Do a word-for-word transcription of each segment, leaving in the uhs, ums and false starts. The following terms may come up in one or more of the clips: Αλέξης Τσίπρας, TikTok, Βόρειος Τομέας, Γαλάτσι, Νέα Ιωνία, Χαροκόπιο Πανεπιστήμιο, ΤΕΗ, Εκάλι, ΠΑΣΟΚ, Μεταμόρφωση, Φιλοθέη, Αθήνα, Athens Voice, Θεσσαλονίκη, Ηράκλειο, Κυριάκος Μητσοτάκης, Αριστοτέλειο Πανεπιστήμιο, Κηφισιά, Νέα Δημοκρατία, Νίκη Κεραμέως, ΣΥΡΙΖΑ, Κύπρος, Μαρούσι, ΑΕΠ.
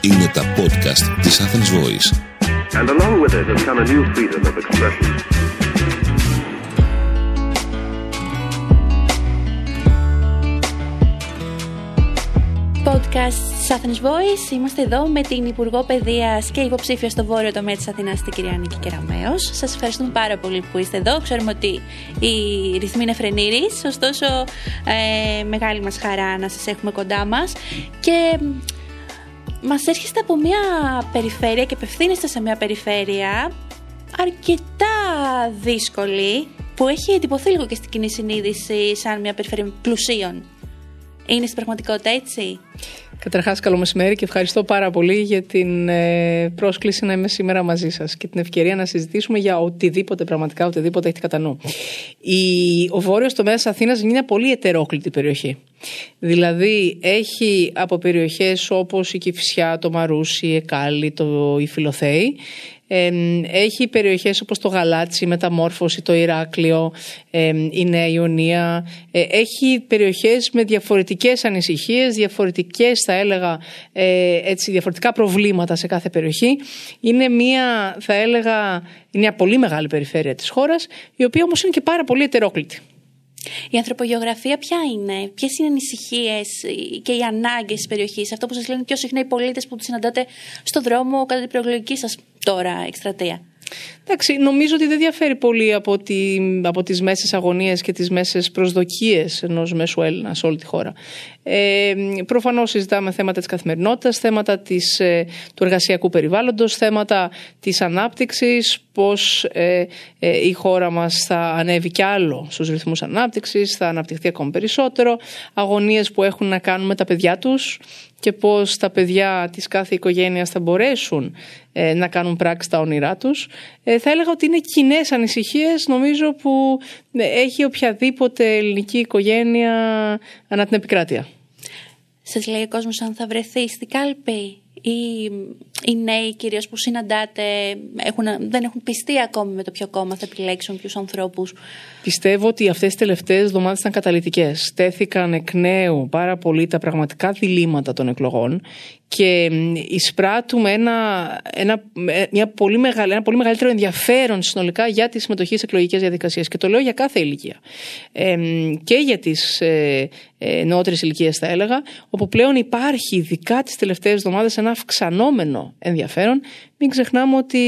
Είναι τα podcast της Athens Voice. And along with it has come a new freedom of expression. Podcast της Athens Voice. Είμαστε εδώ με την Υπουργό Παιδείας και υποψήφια στο Βόρειο Τομέα της Αθηνάς, την κυρία Νίκη Κεραμέως. Σας ευχαριστούμε πάρα πολύ που είστε εδώ. Ξέρουμε ότι η ρυθμή είναι φρενήρης, ωστόσο ε, μεγάλη μας χαρά να σας έχουμε κοντά μας. Και μας έρχεστε από μια περιφέρεια και απευθύνεστε σε μια περιφέρεια αρκετά δύσκολη, που έχει εντυπωθεί λίγο και στην κοινή συνείδηση σαν μια περιφέρεια πλουσίων. Είναι στην πραγματικότητα έτσι? Καταρχάς, καλό μεσημέρι και ευχαριστώ πάρα πολύ για την ε, πρόσκληση να είμαι σήμερα μαζί σας και την ευκαιρία να συζητήσουμε για οτιδήποτε, πραγματικά οτιδήποτε έχετε κατά νου. Η, ο βόρειος τομέας της Αθήνας είναι μια πολύ ετερόκλητη περιοχή. Δηλαδή, έχει από περιοχές όπως η Κηφισιά, το Μαρούσι, η Εκάλι, το, η Φιλοθέη. Ε, έχει περιοχές όπως το Γαλάτσι, η Μεταμόρφωση, το Ηράκλειο, ε, η Νέα Ιωνία. Ε, έχει περιοχές με διαφορετικές ανησυχίες, διαφορετικές, θα έλεγα, ε, έτσι, διαφορετικά προβλήματα σε κάθε περιοχή. Είναι μια, θα έλεγα, είναι μια πολύ μεγάλη περιφέρεια της χώρας, η οποία όμως είναι και πάρα πολύ ετερόκλητη. Η ανθρωπογεωγραφία ποια είναι, ποιες είναι οι ανησυχίες και οι ανάγκες της περιοχής, αυτό που σας λένε πιο συχνά οι πολίτες που τους συναντάτε στον δρόμο κατά την προεκλογική σας τώρα εκστρατεία? Εντάξει, νομίζω ότι δεν διαφέρει πολύ από, τη, από τις μέσες αγωνίες και τις μέσες προσδοκίες ενός μέσου Έλληνα σε όλη τη χώρα. Ε, προφανώς συζητάμε θέματα της καθημερινότητας, θέματα της, ε, του εργασιακού περιβάλλοντος, θέματα της ανάπτυξης, πώς ε, ε, η χώρα μας θα ανέβει κι άλλο στους ρυθμούς ανάπτυξης, θα αναπτυχθεί ακόμη περισσότερο, αγωνίες που έχουν να κάνουν με τα παιδιά τους και πώς τα παιδιά της κάθε οικογένειας θα μπορέσουν ε, να κάνουν πράξη τα όνειρά τους. Ε, θα έλεγα ότι είναι κοινές ανησυχίες, νομίζω, που έχει οποιαδήποτε ελληνική οικογένεια ανά την επικράτεια. Σας λέει ο κόσμος αν θα βρεθεί στην κάλπη, ή οι νέοι κυρίως που συναντάτε έχουν, δεν έχουν πιστεί ακόμη με το ποιο κόμμα θα επιλέξουν, ποιους ανθρώπους? Πιστεύω ότι αυτές τις τελευταίες εβδομάδες ήταν καταλυτικές. Τέθηκαν εκ νέου πάρα πολύ τα πραγματικά διλήμματα των εκλογών και εισπράττουμε ένα, ένα, μια πολύ μεγάλη, ένα πολύ μεγαλύτερο ενδιαφέρον συνολικά για τη συμμετοχή σε εκλογικές διαδικασίες. Και το λέω για κάθε ηλικία. Ε, και για τις ε, ε, νεότερες ηλικίες, θα έλεγα, όπου πλέον υπάρχει ειδικά τις τελευταίες εβδομάδες ένα αυξανόμενο ενδιαφέρον. Μην ξεχνάμε ότι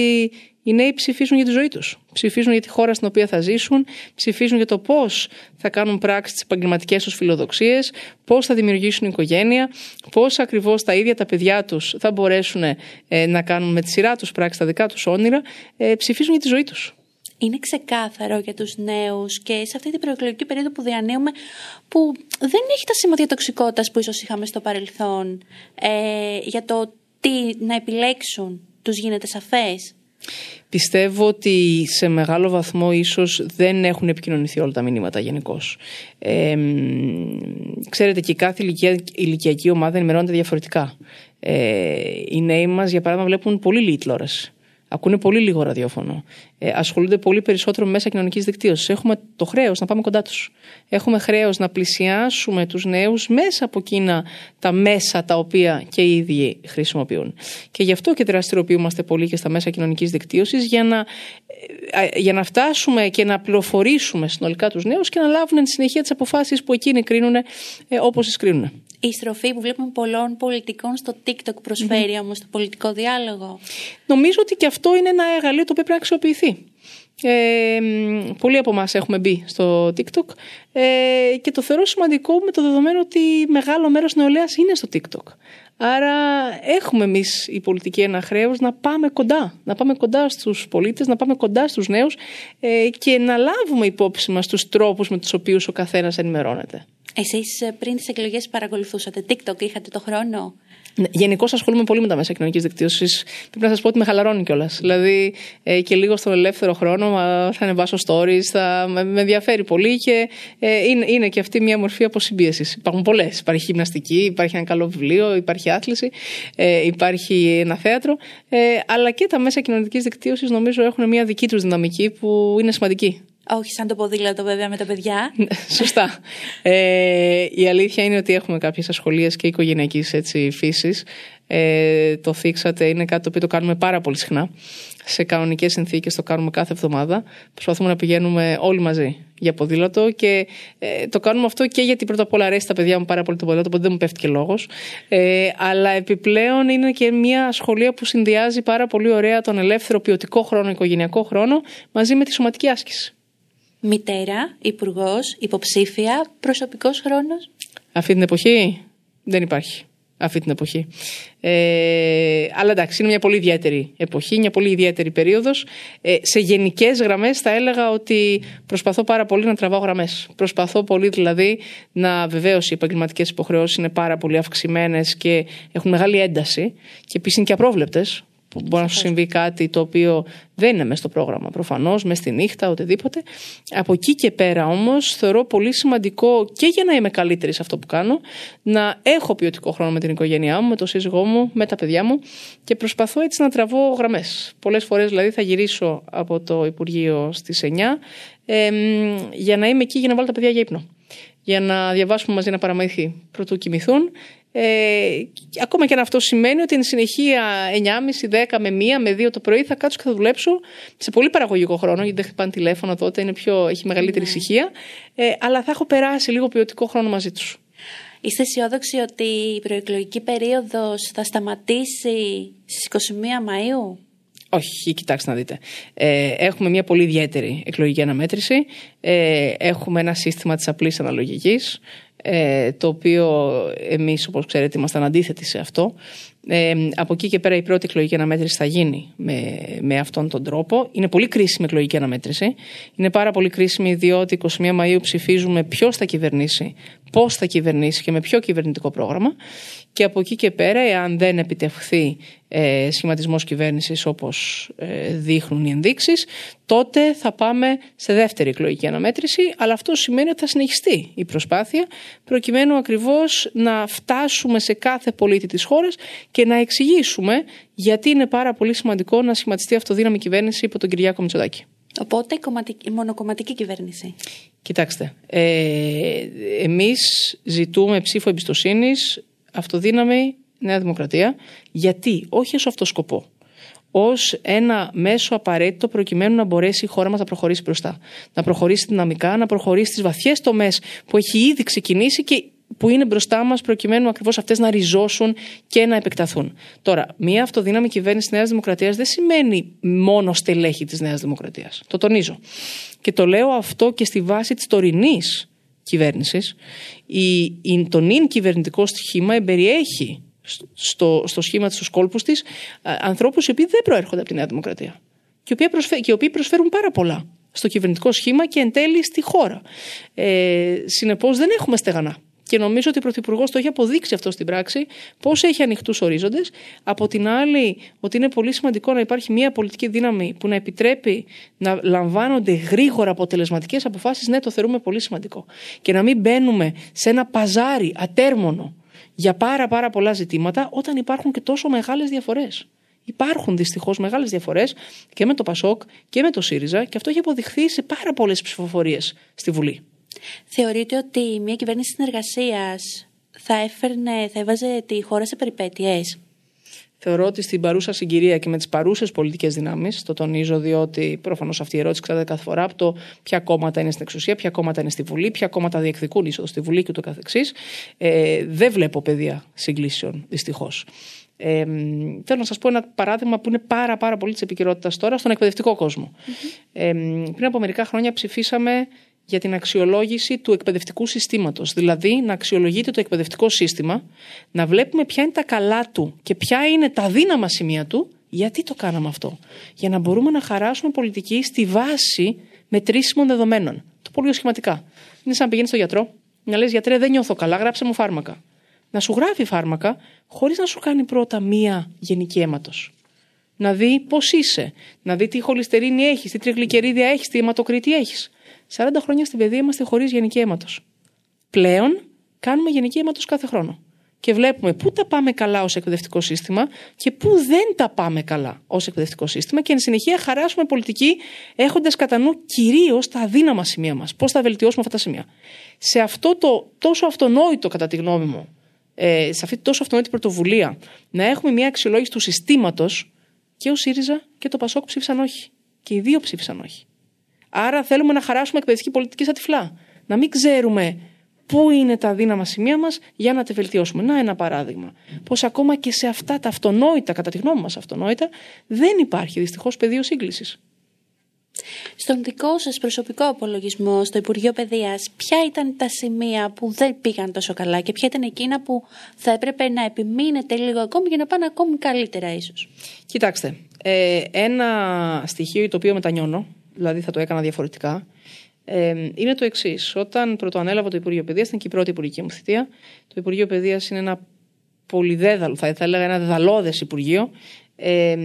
οι νέοι ψηφίζουν για τη ζωή τους. Ψηφίζουν για τη χώρα στην οποία θα ζήσουν, ψηφίζουν για το πώς θα κάνουν πράξη τις επαγγελματικές τους φιλοδοξίες, πώς θα δημιουργήσουν οικογένεια, πώς ακριβώς τα ίδια τα παιδιά τους θα μπορέσουν ε, να κάνουν με τη σειρά τους πράξη τα δικά τους όνειρα. Ε, ψηφίζουν για τη ζωή τους. Είναι ξεκάθαρο για τους νέους και σε αυτή την προεκλογική περίοδο που διανύουμε, που δεν έχει τα σημάδια τοξικότητας που ίσως είχαμε στο παρελθόν, ε, για το τι να επιλέξουν, τους γίνεται σαφές? Πιστεύω ότι σε μεγάλο βαθμό ίσως δεν έχουν επικοινωνηθεί όλα τα μηνύματα γενικώς. Ε, ξέρετε, και κάθε ηλικία, ηλικιακή ομάδα ενημερώνεται διαφορετικά. Ε, οι νέοι μας, για παράδειγμα, βλέπουν πολύ λίγη τηλεόραση. Ακούνε πολύ λίγο ραδιόφωνο. Ε, ασχολούνται πολύ περισσότερο με μέσα κοινωνικής δικτύωσης. Έχουμε το χρέος να πάμε κοντά τους. Έχουμε χρέος να πλησιάσουμε τους νέους μέσα από εκείνα τα μέσα τα οποία και οι ίδιοι χρησιμοποιούν. Και γι' αυτό και δραστηριοποιούμαστε πολύ και στα μέσα κοινωνικής δικτύωσης, για να, για να φτάσουμε και να πληροφορήσουμε συνολικά τους νέους και να λάβουν τη συνέχεια τις αποφάσεις που εκείνοι κρίνουν ε, όπως τις κρίνουν. Η στροφή που βλέπουμε πολλών πολιτικών στο TikTok προσφέρει mm-hmm. όμως το πολιτικό διάλογο? Νομίζω ότι και αυτό είναι ένα εργαλείο το οποίο πρέπει να αξιοποιηθεί. Ε, πολλοί από εμάς έχουμε μπει στο TikTok ε, και το θεωρώ σημαντικό με το δεδομένο ότι μεγάλο μέρος νεολαίας είναι στο TikTok. Άρα έχουμε εμείς οι πολιτικοί ένα χρέος να πάμε κοντά, να πάμε κοντά στους πολίτες, να πάμε κοντά στους νέους ε, και να λάβουμε υπόψη μας τους τρόπους με τους οποίους ο καθένας ενημερώνεται. Εσείς πριν τις εκλογές παρακολουθούσατε TikTok, είχατε το χρόνο? Γενικώς ασχολούμαι πολύ με τα μέσα κοινωνικής δικτύωσης. Πρέπει να σας πω ότι με χαλαρώνει κιόλας. Δηλαδή ε, και λίγο στον ελεύθερο χρόνο θα ανεβάσω stories, θα με ενδιαφέρει πολύ και ε, είναι, είναι και αυτή μια μορφή αποσυμπίεσης. Υπάρχουν πολλές. Υπάρχει γυμναστική, υπάρχει ένα καλό βιβλίο, υπάρχει άθληση, ε, υπάρχει ένα θέατρο. Ε, αλλά και τα μέσα κοινωνικής δικτύωσης νομίζω έχουν μια δική τους δυναμική που είναι σημαντική. Όχι σαν το ποδήλατο βέβαια με τα παιδιά. Σωστά. Ε, η αλήθεια είναι ότι έχουμε κάποιες ασχολίες και οικογενειακής φύσης. Ε, το θίξατε, είναι κάτι το οποίο το κάνουμε πάρα πολύ συχνά. Σε κανονικές συνθήκες το κάνουμε κάθε εβδομάδα. Προσπαθούμε να πηγαίνουμε όλοι μαζί για ποδήλατο και ε, το κάνουμε αυτό και γιατί πρώτα απ' όλα αρέσει τα παιδιά μου πάρα πολύ το ποδήλατο, οπότε δεν μου πέφτει και λόγος. Ε, αλλά επιπλέον είναι και μια σχολεία που συνδυάζει πάρα πολύ ωραία τον ελεύθερο ποιοτικό χρόνο, οικογενειακό χρόνο, μαζί με τη σωματική άσκηση. Μητέρα, υπουργός, υποψήφια, προσωπικός χρόνος. Αυτή την εποχή δεν υπάρχει. Αυτή την εποχή. Ε, αλλά εντάξει, είναι μια πολύ ιδιαίτερη εποχή, μια πολύ ιδιαίτερη περίοδος. Ε, σε γενικές γραμμές θα έλεγα ότι προσπαθώ πάρα πολύ να τραβάω γραμμές. Προσπαθώ πολύ δηλαδή να, βεβαίως οι επαγγελματικές υποχρεώσεις είναι πάρα πολύ αυξημένες και έχουν μεγάλη ένταση και επίσης είναι και απρόβλεπτες. Μπορεί να σου συμβεί κάτι το οποίο δεν είναι μέσα στο πρόγραμμα, προφανώς, μέσα στη νύχτα, οτιδήποτε. Από εκεί και πέρα όμως θεωρώ πολύ σημαντικό και για να είμαι καλύτερη σε αυτό που κάνω, να έχω ποιοτικό χρόνο με την οικογένειά μου, με τον σύζυγό μου, με τα παιδιά μου και προσπαθώ έτσι να τραβώ γραμμές. Πολλές φορές δηλαδή θα γυρίσω από το Υπουργείο στις εννιά ε, για να είμαι εκεί για να βάλω τα παιδιά για ύπνο. Για να διαβάσουμε μαζί ένα παραμύθι προτού κοιμηθούν. Ε, ακόμα και αν αυτό σημαίνει ότι εν συνεχεία εννιά και μισή, δέκα με μία με δύο το πρωί θα κάτσω και θα δουλέψω σε πολύ παραγωγικό χρόνο, γιατί δεν χτυπάνε τηλέφωνα τότε, είναι πιο, έχει μεγαλύτερη ναι. ησυχία. Ε, αλλά θα έχω περάσει λίγο ποιοτικό χρόνο μαζί τους. Είστε αισιόδοξοι ότι η προεκλογική περίοδος θα σταματήσει στις είκοσι μία Μαΐου? Όχι, κοιτάξτε να δείτε. Ε, έχουμε μια πολύ ιδιαίτερη εκλογική αναμέτρηση. Ε, έχουμε ένα σύστημα της απλής αναλογικής, ε, το οποίο εμείς, όπως ξέρετε, ήμασταν αντίθετοι σε αυτό. Ε, από εκεί και πέρα η πρώτη εκλογική αναμέτρηση θα γίνει με, με αυτόν τον τρόπο. Είναι πολύ κρίσιμη εκλογική αναμέτρηση. Είναι πάρα πολύ κρίσιμη διότι είκοσι μία Μαΐου ψηφίζουμε ποιος θα κυβερνήσει, πώς θα κυβερνήσει και με ποιο κυβερνητικό πρόγραμμα. Και από εκεί και πέρα, εάν δεν επιτευχθεί ε, σχηματισμός κυβέρνησης όπως ε, δείχνουν οι ενδείξεις, τότε θα πάμε σε δεύτερη εκλογική αναμέτρηση. Αλλά αυτό σημαίνει ότι θα συνεχιστεί η προσπάθεια προκειμένου ακριβώς να φτάσουμε σε κάθε πολίτη της χώρας και να εξηγήσουμε γιατί είναι πάρα πολύ σημαντικό να σχηματιστεί αυτοδύναμη κυβέρνηση υπό τον Κυριάκο Μητσοτάκη. Οπότε η, κομματική, η μονοκομματική κυβέρνηση. Κοιτάξτε, ε, εμείς ζητούμε ψήφο εμπιστοσύνης, αυτοδύναμη Νέα Δημοκρατία. Γιατί, όχι ως αυτό σκοπό, ως ένα μέσο απαραίτητο προκειμένου να μπορέσει η χώρα μας να προχωρήσει μπροστά. Να προχωρήσει δυναμικά, να προχωρήσει στις βαθιές τομές που έχει ήδη ξεκινήσει και που είναι μπροστά μας προκειμένου ακριβώς αυτές να ριζώσουν και να επεκταθούν. Τώρα, μια αυτοδύναμη κυβέρνηση της Νέας Δημοκρατίας δεν σημαίνει μόνο στελέχη της Νέας Δημοκρατίας. Το τονίζω. Και το λέω αυτό και στη βάση της τωρινής κυβέρνησης. Η, η, το νυν κυβερνητικό σχήμα εμπεριέχει στο, στο σχήμα της, στους κόλπους της, α, ανθρώπους οι οποίοι δεν προέρχονται από τη Νέα Δημοκρατία και οι οποίοι, προσφέ, και οι οποίοι προσφέρουν πάρα πολλά στο κυβερνητικό σχήμα και εν τέλει στη χώρα. Ε, συνεπώς δεν έχουμε στεγανά. Και νομίζω ότι ο Πρωθυπουργός το έχει αποδείξει αυτό στην πράξη, πώς έχει ανοιχτούς ορίζοντες. Από την άλλη, ότι είναι πολύ σημαντικό να υπάρχει μια πολιτική δύναμη που να επιτρέπει να λαμβάνονται γρήγορα αποτελεσματικές αποφάσεις, ναι, το θεωρούμε πολύ σημαντικό. Και να μην μπαίνουμε σε ένα παζάρι ατέρμονο για πάρα, πάρα πολλά ζητήματα, όταν υπάρχουν και τόσο μεγάλες διαφορές. Υπάρχουν δυστυχώς μεγάλες διαφορές και με το ΠΑΣΟΚ και με το ΣΥΡΙΖΑ, και αυτό έχει αποδειχθεί σε πάρα πολλές ψηφοφορίες στη Βουλή. Θεωρείτε ότι μια κυβέρνηση συνεργασίας θα έφερνε, θα έβαζε τη χώρα σε περιπέτειες? Θεωρώ ότι στην παρούσα συγκυρία και με τις παρούσες πολιτικές δυνάμεις, το τονίζω διότι προφανώς αυτή η ερώτηση κρατάει κάθε φορά από το ποια κόμματα είναι στην εξουσία, ποια κόμματα είναι στη Βουλή, ποια κόμματα διεκδικούν είσοδο στη Βουλή και ούτω καθεξής. Ε, δεν βλέπω πεδία συγκλήσεων δυστυχώς. Ε, θέλω να σας πω ένα παράδειγμα που είναι πάρα, πάρα πολύ της επικαιρότητας τώρα στον εκπαιδευτικό κόσμο. Mm-hmm. Ε, πριν από μερικά χρόνια ψηφίσαμε για την αξιολόγηση του εκπαιδευτικού συστήματος. Δηλαδή, να αξιολογείται το εκπαιδευτικό σύστημα, να βλέπουμε ποια είναι τα καλά του και ποια είναι τα αδύναμα σημεία του. Γιατί το κάναμε αυτό? Για να μπορούμε να χαράσουμε πολιτική στη βάση μετρήσιμων δεδομένων. Το πολύ σχηματικά. Είναι σαν να πηγαίνεις στον γιατρό, να λες: γιατρέ, δεν νιώθω καλά, γράψε μου φάρμακα. Να σου γράφει φάρμακα, χωρίς να σου κάνει πρώτα μία γενική αίματος. Να δει πώς είσαι, να δει τι χολυστερίνη έχεις, τι τριγλικερίδια έχεις, τι αιματοκρίτη έχεις. σαράντα χρόνια στην παιδεία είμαστε χωρίς γενική αίματος. Πλέον κάνουμε γενική αίματος κάθε χρόνο. και βλέπουμε πού τα πάμε καλά ως εκπαιδευτικό σύστημα και πού δεν τα πάμε καλά ως εκπαιδευτικό σύστημα και εν συνεχεία χαράσουμε πολιτική έχοντας κατά νου κυρίως τα αδύναμα σημεία μας. Πώς θα βελτιώσουμε αυτά τα σημεία. Σε αυτό το τόσο αυτονόητο, κατά τη γνώμη μου, ε, σε αυτή τη τόσο αυτονόητη πρωτοβουλία, να έχουμε μια αξιολόγηση του συστήματος, και ο ΣΥΡΙΖΑ και το ΠΑΣΟΚ ψήφισαν όχι. Και οι δύο ψήφισαν όχι. Άρα θέλουμε να χαράσουμε εκπαιδευτική πολιτική στα τυφλά. Να μην ξέρουμε πού είναι τα αδύναμα σημεία μας για να τα βελτιώσουμε. Να ένα παράδειγμα. Πως ακόμα και σε αυτά τα αυτονόητα, κατά τη γνώμη μας αυτονόητα, δεν υπάρχει δυστυχώς πεδίο σύγκλησης. Στον δικό σας προσωπικό απολογισμό στο Υπουργείο Παιδείας, ποια ήταν τα σημεία που δεν πήγαν τόσο καλά και ποια ήταν εκείνα που θα έπρεπε να επιμείνετε λίγο ακόμη για να πάνε ακόμη καλύτερα, ίσως? Κοιτάξτε, ε, ένα στοιχείο το οποίο μετανιώνω, δηλαδή θα το έκανα διαφορετικά, ε, είναι το εξής. Όταν πρωτοανέλαβα το Υπουργείο Παιδείας, ήταν και η πρώτη υπουργική μου θητεία. Το Υπουργείο Παιδείας είναι ένα πολυδέδαλο, θα, θα έλεγα ένα δεδαλώδες Υπουργείο. Ε,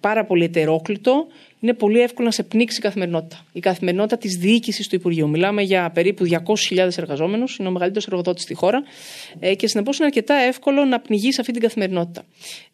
πάρα πολύ ετερόκλητο. Είναι πολύ εύκολο να σε πνίξει η καθημερινότητα. Η καθημερινότητα της διοίκησης του Υπουργείου. Μιλάμε για περίπου διακόσιες χιλιάδες εργαζόμενους, είναι ο μεγαλύτερος εργοδότης στη χώρα ε, και συνεπώς είναι αρκετά εύκολο να πνιγεί σε αυτή την καθημερινότητα.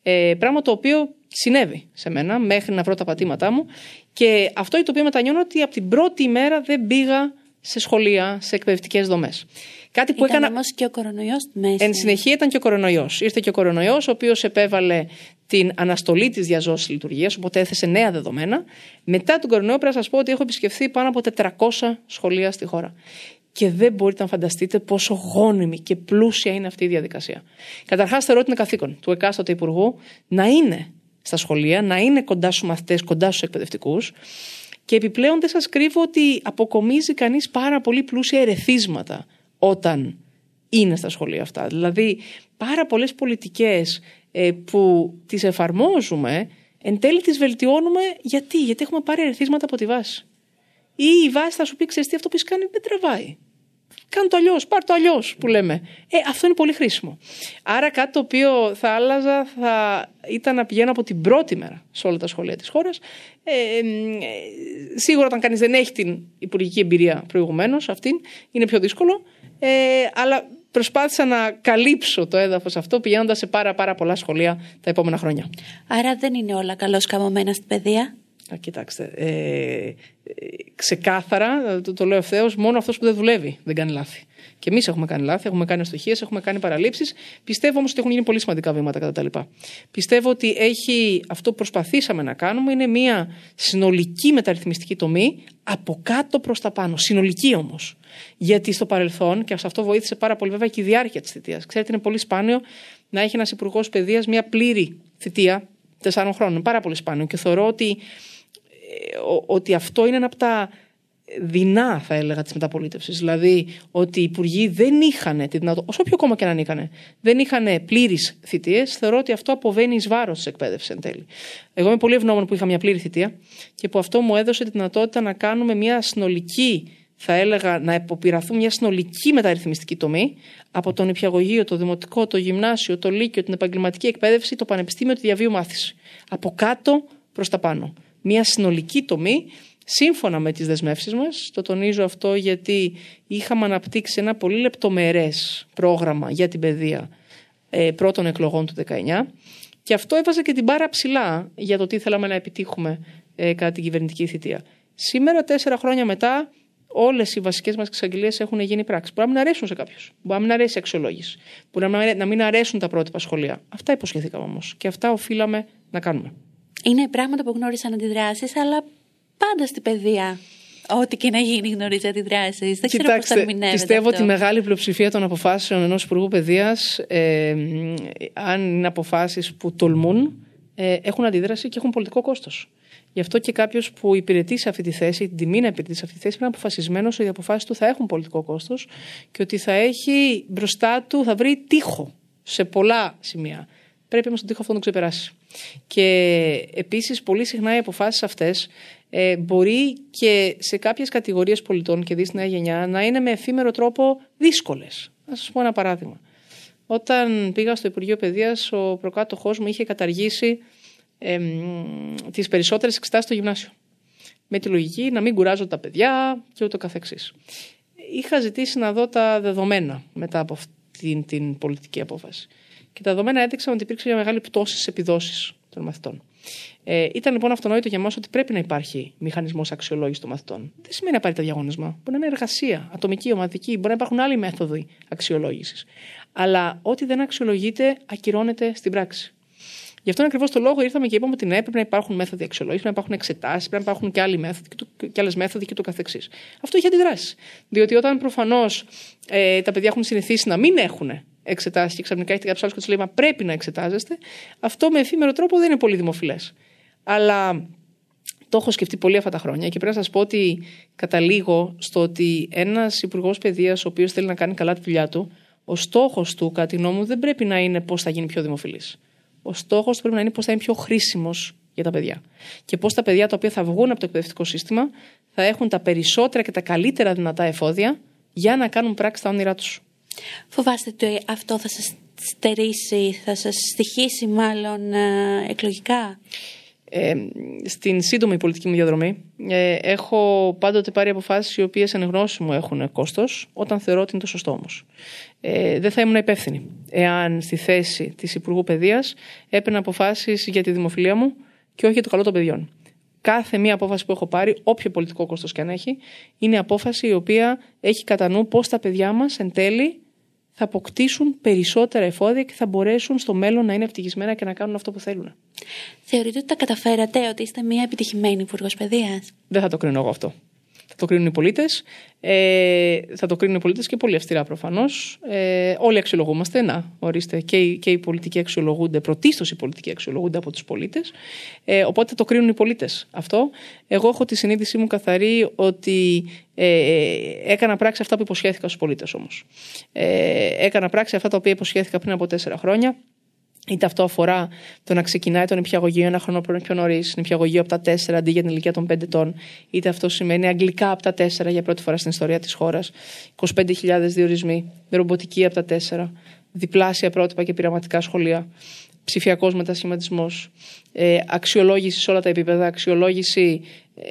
Ε, πράγμα το οποίο συνέβη σε μένα μέχρι να βρω τα πατήματά μου, και αυτό είναι το οποίο μετανιώνω, ότι από την πρώτη ημέρα δεν πήγα σε σχολεία, σε εκπαιδευτικές δομές. Κάτι που ήταν έκανα... όμως και ο κορονοϊός μέσα. Εν συνεχεία ήταν και ο κορονοϊός. Ήρθε και ο κορονοϊός, ο οποίος επέβαλε την αναστολή της διαζώσης λειτουργίας, οπότε έθεσε νέα δεδομένα. Μετά τον κορονοϊό, πρέπει να σας πω ότι έχω επισκεφθεί πάνω από τετρακόσια σχολεία στη χώρα. Και δεν μπορείτε να φανταστείτε πόσο γόνιμη και πλούσια είναι αυτή η διαδικασία. Καταρχάς, θεωρώ ότι είναι καθήκον του εκάστοτε Υπουργού να είναι στα σχολεία, να είναι κοντά στους μαθητές, κοντά στους εκπαιδευτικούς. Και επιπλέον, δεν σας κρύβω ότι αποκομίζει κανείς πάρα πολύ πλούσια ερεθίσματα όταν είναι στα σχολεία αυτά. Δηλαδή, πάρα πολλές πολιτικές ε, που τις εφαρμόζουμε, εν τέλει τις βελτιώνουμε. Γιατί? Γιατί έχουμε πάρει ερεθίσματα από τη βάση. Ή η βάση θα σου πει, ξέρεις τι, αυτό που έχεις κάνει δεν τραβάει. Κάνε το αλλιώς, πάρ' το αλλιώς, που λέμε. Ε, αυτό είναι πολύ χρήσιμο. Άρα, κάτι το οποίο θα άλλαζα θα ήταν να πηγαίνω από την πρώτη μέρα σε όλα τα σχολεία της χώρας. Ε, ε, σίγουρα, όταν κανείς δεν έχει την υπουργική εμπειρία προηγουμένως, αυτήν είναι πιο δύσκολο. Ε, αλλά προσπάθησα να καλύψω το έδαφος αυτό πηγαίνοντας σε πάρα, πάρα πολλά σχολεία τα επόμενα χρόνια. Άρα, δεν είναι όλα καλώς καμωμένα στην παιδεία. Α, κοιτάξτε, ε, ε, ξεκάθαρα, το, το λέω ευθέως, μόνο αυτός που δεν δουλεύει δεν κάνει λάθη. Και εμείς έχουμε κάνει λάθη, έχουμε κάνει αστοχίες, έχουμε κάνει παραλήψεις. Πιστεύω όμως ότι έχουν γίνει πολύ σημαντικά βήματα κατά τα λοιπά. Πιστεύω ότι έχει, αυτό που προσπαθήσαμε να κάνουμε είναι μια συνολική μεταρρυθμιστική τομή από κάτω προς τα πάνω. Συνολική όμως. Γιατί στο παρελθόν, και σε αυτό βοήθησε πάρα πολύ βέβαια και η διάρκεια της θητείας. Ξέρετε, είναι πολύ σπάνιο να έχει ένας υπουργός παιδείας μια πλήρη θητεία τεσσάρων χρόνων. Πάρα πολύ σπάνιο. Και θεωρώ ότι, ότι αυτό είναι ένα από τα δεινά, θα έλεγα, της μεταπολίτευσης. Δηλαδή, ότι οι υπουργοί δεν είχαν τη δυνατότητα, όσο πιο κόμμα και να είχαν, δεν είχαν πλήρεις θητείες. Θεωρώ ότι αυτό αποβαίνει εις βάρος της εκπαίδευσης εν τέλει. Εγώ είμαι πολύ ευγνώμων που είχα μια πλήρη θητεία και που αυτό μου έδωσε τη δυνατότητα να κάνουμε μια συνολική, θα έλεγα, να εποπειραθούμε μια συνολική μεταρρυθμιστική τομή από το νηπιαγωγείο, το δημοτικό, το γυμνάσιο, το λύκειο, την επαγγελματική εκπαίδευση, το πανεπιστήμιο, τη διαβίου μάθηση. Από κάτω προς τα πάνω. Μια συνολική τομή, σύμφωνα με τις δεσμεύσεις μας. Το τονίζω αυτό γιατί είχαμε αναπτύξει ένα πολύ λεπτομερές πρόγραμμα για την παιδεία ε, πρώτων εκλογών του δεκαεννιά. Και αυτό έβαζε και την πάρα ψηλά για το τι θέλαμε να επιτύχουμε ε, κατά την κυβερνητική θητεία. Σήμερα, τέσσερα χρόνια μετά, όλες οι βασικές μας εξαγγελίες έχουν γίνει πράξη. Μπορεί να μην αρέσουν σε κάποιους. Μπορεί να μην αρέσει η αξιολόγηση. Μπορεί να μην αρέσουν τα πρότυπα σχολεία. Αυτά υποσχεθήκαμε όμως. Και αυτά οφείλαμε να κάνουμε. Είναι πράγματα που γνώρισαν αντιδράσεις, αλλά πάντα στην παιδεία, ό,τι και να γίνει, γνωρίζει αντιδράσεις. Δεν ξέρω πώς θα ερμηνεύεται. Πιστεύω αυτό. Ότι η μεγάλη πλειοψηφία των αποφάσεων ενός Υπουργού Παιδείας, ε, αν είναι αποφάσεις που τολμούν, ε, έχουν αντίδραση και έχουν πολιτικό κόστος. Γι' αυτό και κάποιος που υπηρετεί σε αυτή τη θέση, την τιμή να υπηρετεί σε αυτή τη θέση, πρέπει να είναι αποφασισμένος ότι οι αποφάσεις του θα έχουν πολιτικό κόστος και ότι θα έχει μπροστά του, θα βρει τοίχο σε πολλά σημεία. Πρέπει όμως τον τοίχο αυτό να τον ξεπεράσει. Και επίσης, πολύ συχνά οι αποφάσεις αυτές ε, μπορεί και σε κάποιες κατηγορίες πολιτών και δει στη νέα γενιά να είναι με εφήμερο τρόπο δύσκολες. Να σας πω ένα παράδειγμα. Όταν πήγα στο Υπουργείο Παιδείας, ο προκάτοχός μου είχε καταργήσει ε, τις περισσότερες εξετάσεις στο γυμνάσιο. Με τη λογική να μην κουράζω τα παιδιά και ούτω καθεξής. Είχα ζητήσει να δω τα δεδομένα μετά από αυτό. την, την πολιτική απόφαση. Και τα δεδομένα έδειξαν ότι υπήρξε μια μεγάλη πτώση στις επιδόσεις των μαθητών. Ε, ήταν λοιπόν αυτονόητο για μας ότι πρέπει να υπάρχει μηχανισμός αξιολόγησης των μαθητών. Δεν σημαίνει απαραίτητα διαγωνισμό. Μπορεί να είναι εργασία, ατομική, ομαδική, μπορεί να υπάρχουν άλλοι μέθοδοι αξιολόγησης. Αλλά ό,τι δεν αξιολογείται, ακυρώνεται στην πράξη. Γι' αυτόν ακριβώς το λόγο ήρθαμε και είπαμε ότι ναι, πρέπει να υπάρχουν μέθοδοι αξιολόγησης, πρέπει να υπάρχουν εξετάσεις, πρέπει να υπάρχουν και άλλοι μέθοδοι και, το, και άλλες μέθοδοι και το καθεξής. Αυτό είχε αντιδράσει. Διότι όταν προφανώς ε, τα παιδιά έχουν συνηθίσει να μην έχουν εξετάσεις και ξαφνικά έχετε κάποιος άλλος και τους λέει μα πρέπει να εξετάζεστε, αυτό με εφήμερο τρόπο δεν είναι πολύ δημοφιλές. Αλλά το έχω σκεφτεί πολύ αυτά τα χρόνια και πρέπει να σας πω ότι καταλήγω στο ότι ένας υπουργός παιδείας ο οποίος θέλει να κάνει καλά τη δουλειά του, ο στόχος του, κατά τη γνώμη μου, δεν πρέπει να είναι πώς θα γίνει πιο δημοφιλής. Ο στόχος του πρέπει να είναι πώς θα είναι πιο χρήσιμος για τα παιδιά. Και πώς τα παιδιά τα οποία θα βγουν από το εκπαιδευτικό σύστημα θα έχουν τα περισσότερα και τα καλύτερα δυνατά εφόδια για να κάνουν πράξη τα όνειρά τους. Φοβάστε ότι αυτό θα σας στερήσει, θα σας στοιχήσει μάλλον εκλογικά? Ε, στην σύντομη πολιτική μου διαδρομή ε, έχω πάντοτε πάρει αποφάσεις οι οποίες εν γνώση μου έχουν κόστος όταν θεωρώ ότι είναι το σωστό όμως. Ε, δεν θα ήμουν υπεύθυνη εάν στη θέση της Υπουργού Παιδείας έπαιρνα αποφάσεις για τη δημοφιλία μου και όχι για το καλό των παιδιών. Κάθε μία απόφαση που έχω πάρει, όποιο πολιτικό κόστος και αν έχει, είναι απόφαση η οποία έχει κατά νου πώς τα παιδιά μας εν τέλει θα αποκτήσουν περισσότερα εφόδια και θα μπορέσουν στο μέλλον να είναι ευτυχισμένα και να κάνουν αυτό που θέλουν. Θεωρείτε ότι τα καταφέρατε, ότι είστε μια επιτυχημένη υπουργός παιδείας? Δεν θα το κρίνω εγώ αυτό. Θα το κρίνουν οι πολίτες. Ε, θα το κρίνουν οι πολίτες και πολύ αυστηρά προφανώς. Ε, όλοι αξιολογούμαστε. Να, ορίστε, και οι, και οι πολιτικοί αξιολογούνται, πρωτίστως οι πολιτικοί αξιολογούνται από τους πολίτες. Ε, οπότε θα το κρίνουν οι πολίτες αυτό. Εγώ έχω τη συνείδησή μου καθαρή ότι ε, έκανα πράξη αυτά που υποσχέθηκα στους πολίτες όμως. Ε, έκανα πράξη αυτά τα οποία υποσχέθηκα πριν από τέσσερα χρόνια. Είτε αυτό αφορά το να ξεκινάει το νηπιαγωγείο ένα χρόνο πιο νωρίς, νηπιαγωγείο από τα τέσσερα αντί για την ηλικία των πέντε ετών, είτε αυτό σημαίνει αγγλικά από τα τέσσερα για πρώτη φορά στην ιστορία της χώρας, είκοσι πέντε χιλιάδες διορισμοί, ρομποτική από τα τέσσερα, διπλάσια πρότυπα και πειραματικά σχολεία, ψηφιακός μετασχηματισμός, αξιολόγηση σε όλα τα επίπεδα, αξιολόγηση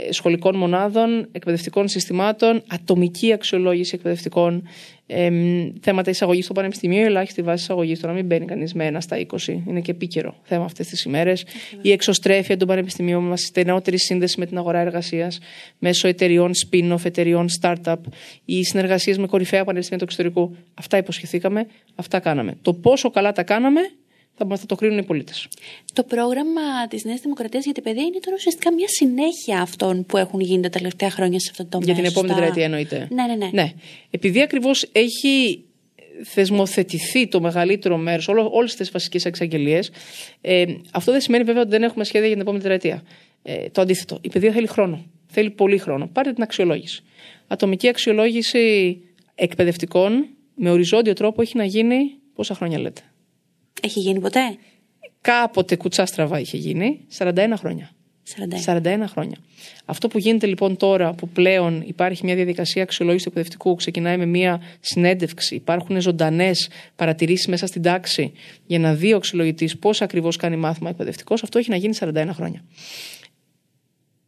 σχολικών μονάδων, εκπαιδευτικών συστημάτων, ατομική αξιολόγηση εκπαιδευτικών, εμ, θέματα εισαγωγής στο πανεπιστήμιο, ελάχιστη βάση εισαγωγής, το να μην μπαίνει κανείς με ένα στα είκοσι, είναι και επίκαιρο θέμα αυτές τις ημέρες. Η εξωστρέφεια των πανεπιστημίων μας, η στενότερη σύνδεση με την αγορά εργασίας μέσω εταιριών spin-off, εταιριών startup, οι συνεργασίες με κορυφαία πανεπιστήμια του εξωτερικού. Αυτά υποσχεθήκαμε, αυτά κάναμε. Το πόσο καλά τα κάναμε θα το κρίνουν οι πολίτες. Το πρόγραμμα της Νέας Δημοκρατίας για την παιδεία είναι τώρα ουσιαστικά μια συνέχεια αυτών που έχουν γίνει τα τελευταία χρόνια σε αυτό το τομέα. Για την επόμενη τετραετία εννοείται. Ναι, ναι, ναι. ναι. Επειδή ακριβώς έχει θεσμοθετηθεί το μεγαλύτερο μέρος, όλες τις βασικές εξαγγελίες, ε, αυτό δεν σημαίνει βέβαια ότι δεν έχουμε σχέδια για την επόμενη τετραετία. Ε, το αντίθετο. Η παιδεία θέλει χρόνο. Θέλει πολύ χρόνο. Πάρτε την αξιολόγηση. Ατομική αξιολόγηση εκπαιδευτικών με οριζόντιο τρόπο έχει να γίνει πόσα χρόνια λέτε? Έχει γίνει ποτέ? Κάποτε κουτσά στραβά είχε γίνει, σαράντα ένα χρόνια. σαράντα ένα χρόνια. Αυτό που γίνεται λοιπόν τώρα που πλέον υπάρχει μια διαδικασία αξιολόγηση του εκπαιδευτικού, ξεκινάει με μια συνέντευξη, υπάρχουν ζωντανές παρατηρήσεις μέσα στην τάξη για να δει ο αξιολογητής πώς ακριβώς κάνει μάθημα εκπαιδευτικός, αυτό έχει να γίνει σαράντα ένα χρόνια.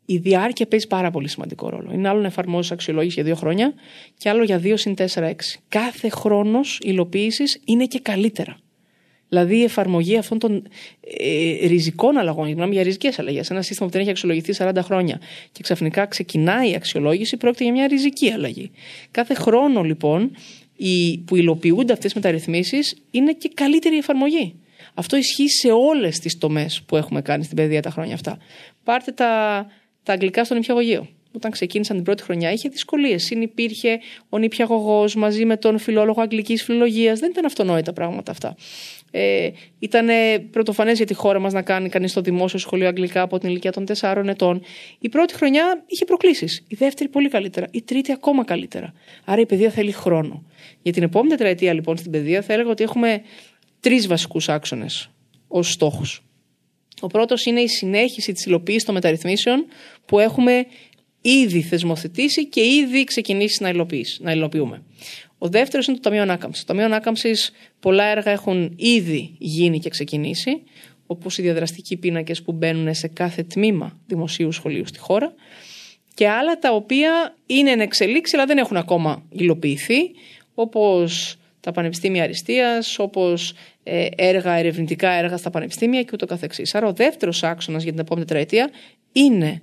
Η διάρκεια παίζει πάρα πολύ σημαντικό ρόλο. Είναι άλλο να εφαρμόζεις αξιολόγηση για δύο χρόνια και άλλο για δύο συν τέσσερα έξι. Κάθε χρόνος υλοποίησης είναι και καλύτερα. Δηλαδή η εφαρμογή αυτών των ε, ριζικών αλλαγών, μιλάμε για ριζικές αλλαγές. Ένα σύστημα που δεν έχει αξιολογηθεί σαράντα χρόνια και ξαφνικά ξεκινάει η αξιολόγηση, πρόκειται για μια ριζική αλλαγή. Κάθε χρόνο λοιπόν οι, που υλοποιούνται αυτές τις μεταρρυθμίσεις είναι και καλύτερη η εφαρμογή. Αυτό ισχύει σε όλες τις τομές που έχουμε κάνει στην παιδεία τα χρόνια αυτά. Πάρτε τα, τα αγγλικά στο νηπιαγωγείο. Όταν ξεκίνησαν την πρώτη χρονιά, είχε δυσκολίες. Συνυπήρχε ο νηπιαγωγός μαζί με τον φιλόλογο αγγλικής φιλολογίας. Δεν ήταν αυτονόητα πράγματα αυτά. Ε, ήταν πρωτοφανές για τη χώρα μας να κάνει κανείς το δημόσιο σχολείο αγγλικά από την ηλικία των τεσσάρων ετών. Η πρώτη χρονιά είχε προκλήσεις. Η δεύτερη πολύ καλύτερα. Η τρίτη ακόμα καλύτερα. Άρα η παιδεία θέλει χρόνο. Για την επόμενη τετραετία λοιπόν στην παιδεία θα έλεγα ότι έχουμε τρεις βασικούς άξονες ως στόχους. Ο πρώτος είναι η συνέχιση της υλοποίησης των μεταρρυθμίσεων που έχουμε ήδη θεσμοθετήσει και ήδη ξεκινήσει να, να υλοποιούμε. Ο δεύτερος είναι το Ταμείο Ανάκαμψης. Το Ταμείο Ανάκαμψης πολλά έργα έχουν ήδη γίνει και ξεκινήσει, όπως οι διαδραστικοί πίνακες που μπαίνουν σε κάθε τμήμα δημοσίου σχολείου στη χώρα και άλλα τα οποία είναι εν εξελίξη αλλά δεν έχουν ακόμα υλοποιηθεί, όπως τα πανεπιστήμια αριστείας, όπως ε, έργα, ερευνητικά έργα στα πανεπιστήμια και ούτω καθεξής. Άρα ο δεύτερος άξονας για την επόμενη τετραετία είναι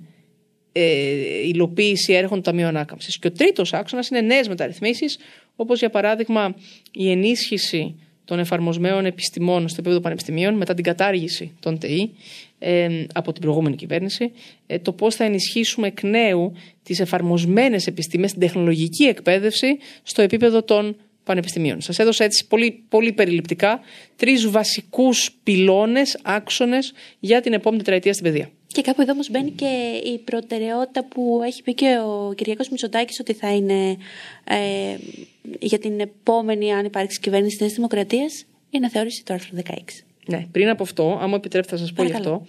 ε, υλοποίηση έργων του Ταμείου Ανάκαμψης. Και ο τρίτος άξονας είναι νέες μεταρρυθμίσεις, όπως για παράδειγμα η ενίσχυση των εφαρμοσμένων επιστημών στο επίπεδο πανεπιστημίων μετά την κατάργηση των ΤΕΗ ε, από την προηγούμενη κυβέρνηση, ε, το πώς θα ενισχύσουμε εκ νέου τις εφαρμοσμένες επιστήμες, την τεχνολογική εκπαίδευση στο επίπεδο των πανεπιστημίων. Σας έδωσα έτσι πολύ, πολύ περιληπτικά τρεις βασικούς πυλώνες, άξονες για την επόμενη τετραετία στην παιδεία. Και κάπου εδώ όμως μπαίνει και η προτεραιότητα που έχει πει και ο Κυριάκος Μητσοτάκης ότι θα είναι ε, για την επόμενη, αν υπάρξει κυβέρνηση της Νέας Δημοκρατίας, η αναθεώρηση του άρθρου δεκαέξι. Ναι, πριν από αυτό, άμα επιτρέπετε θα σας πω γι' αυτό,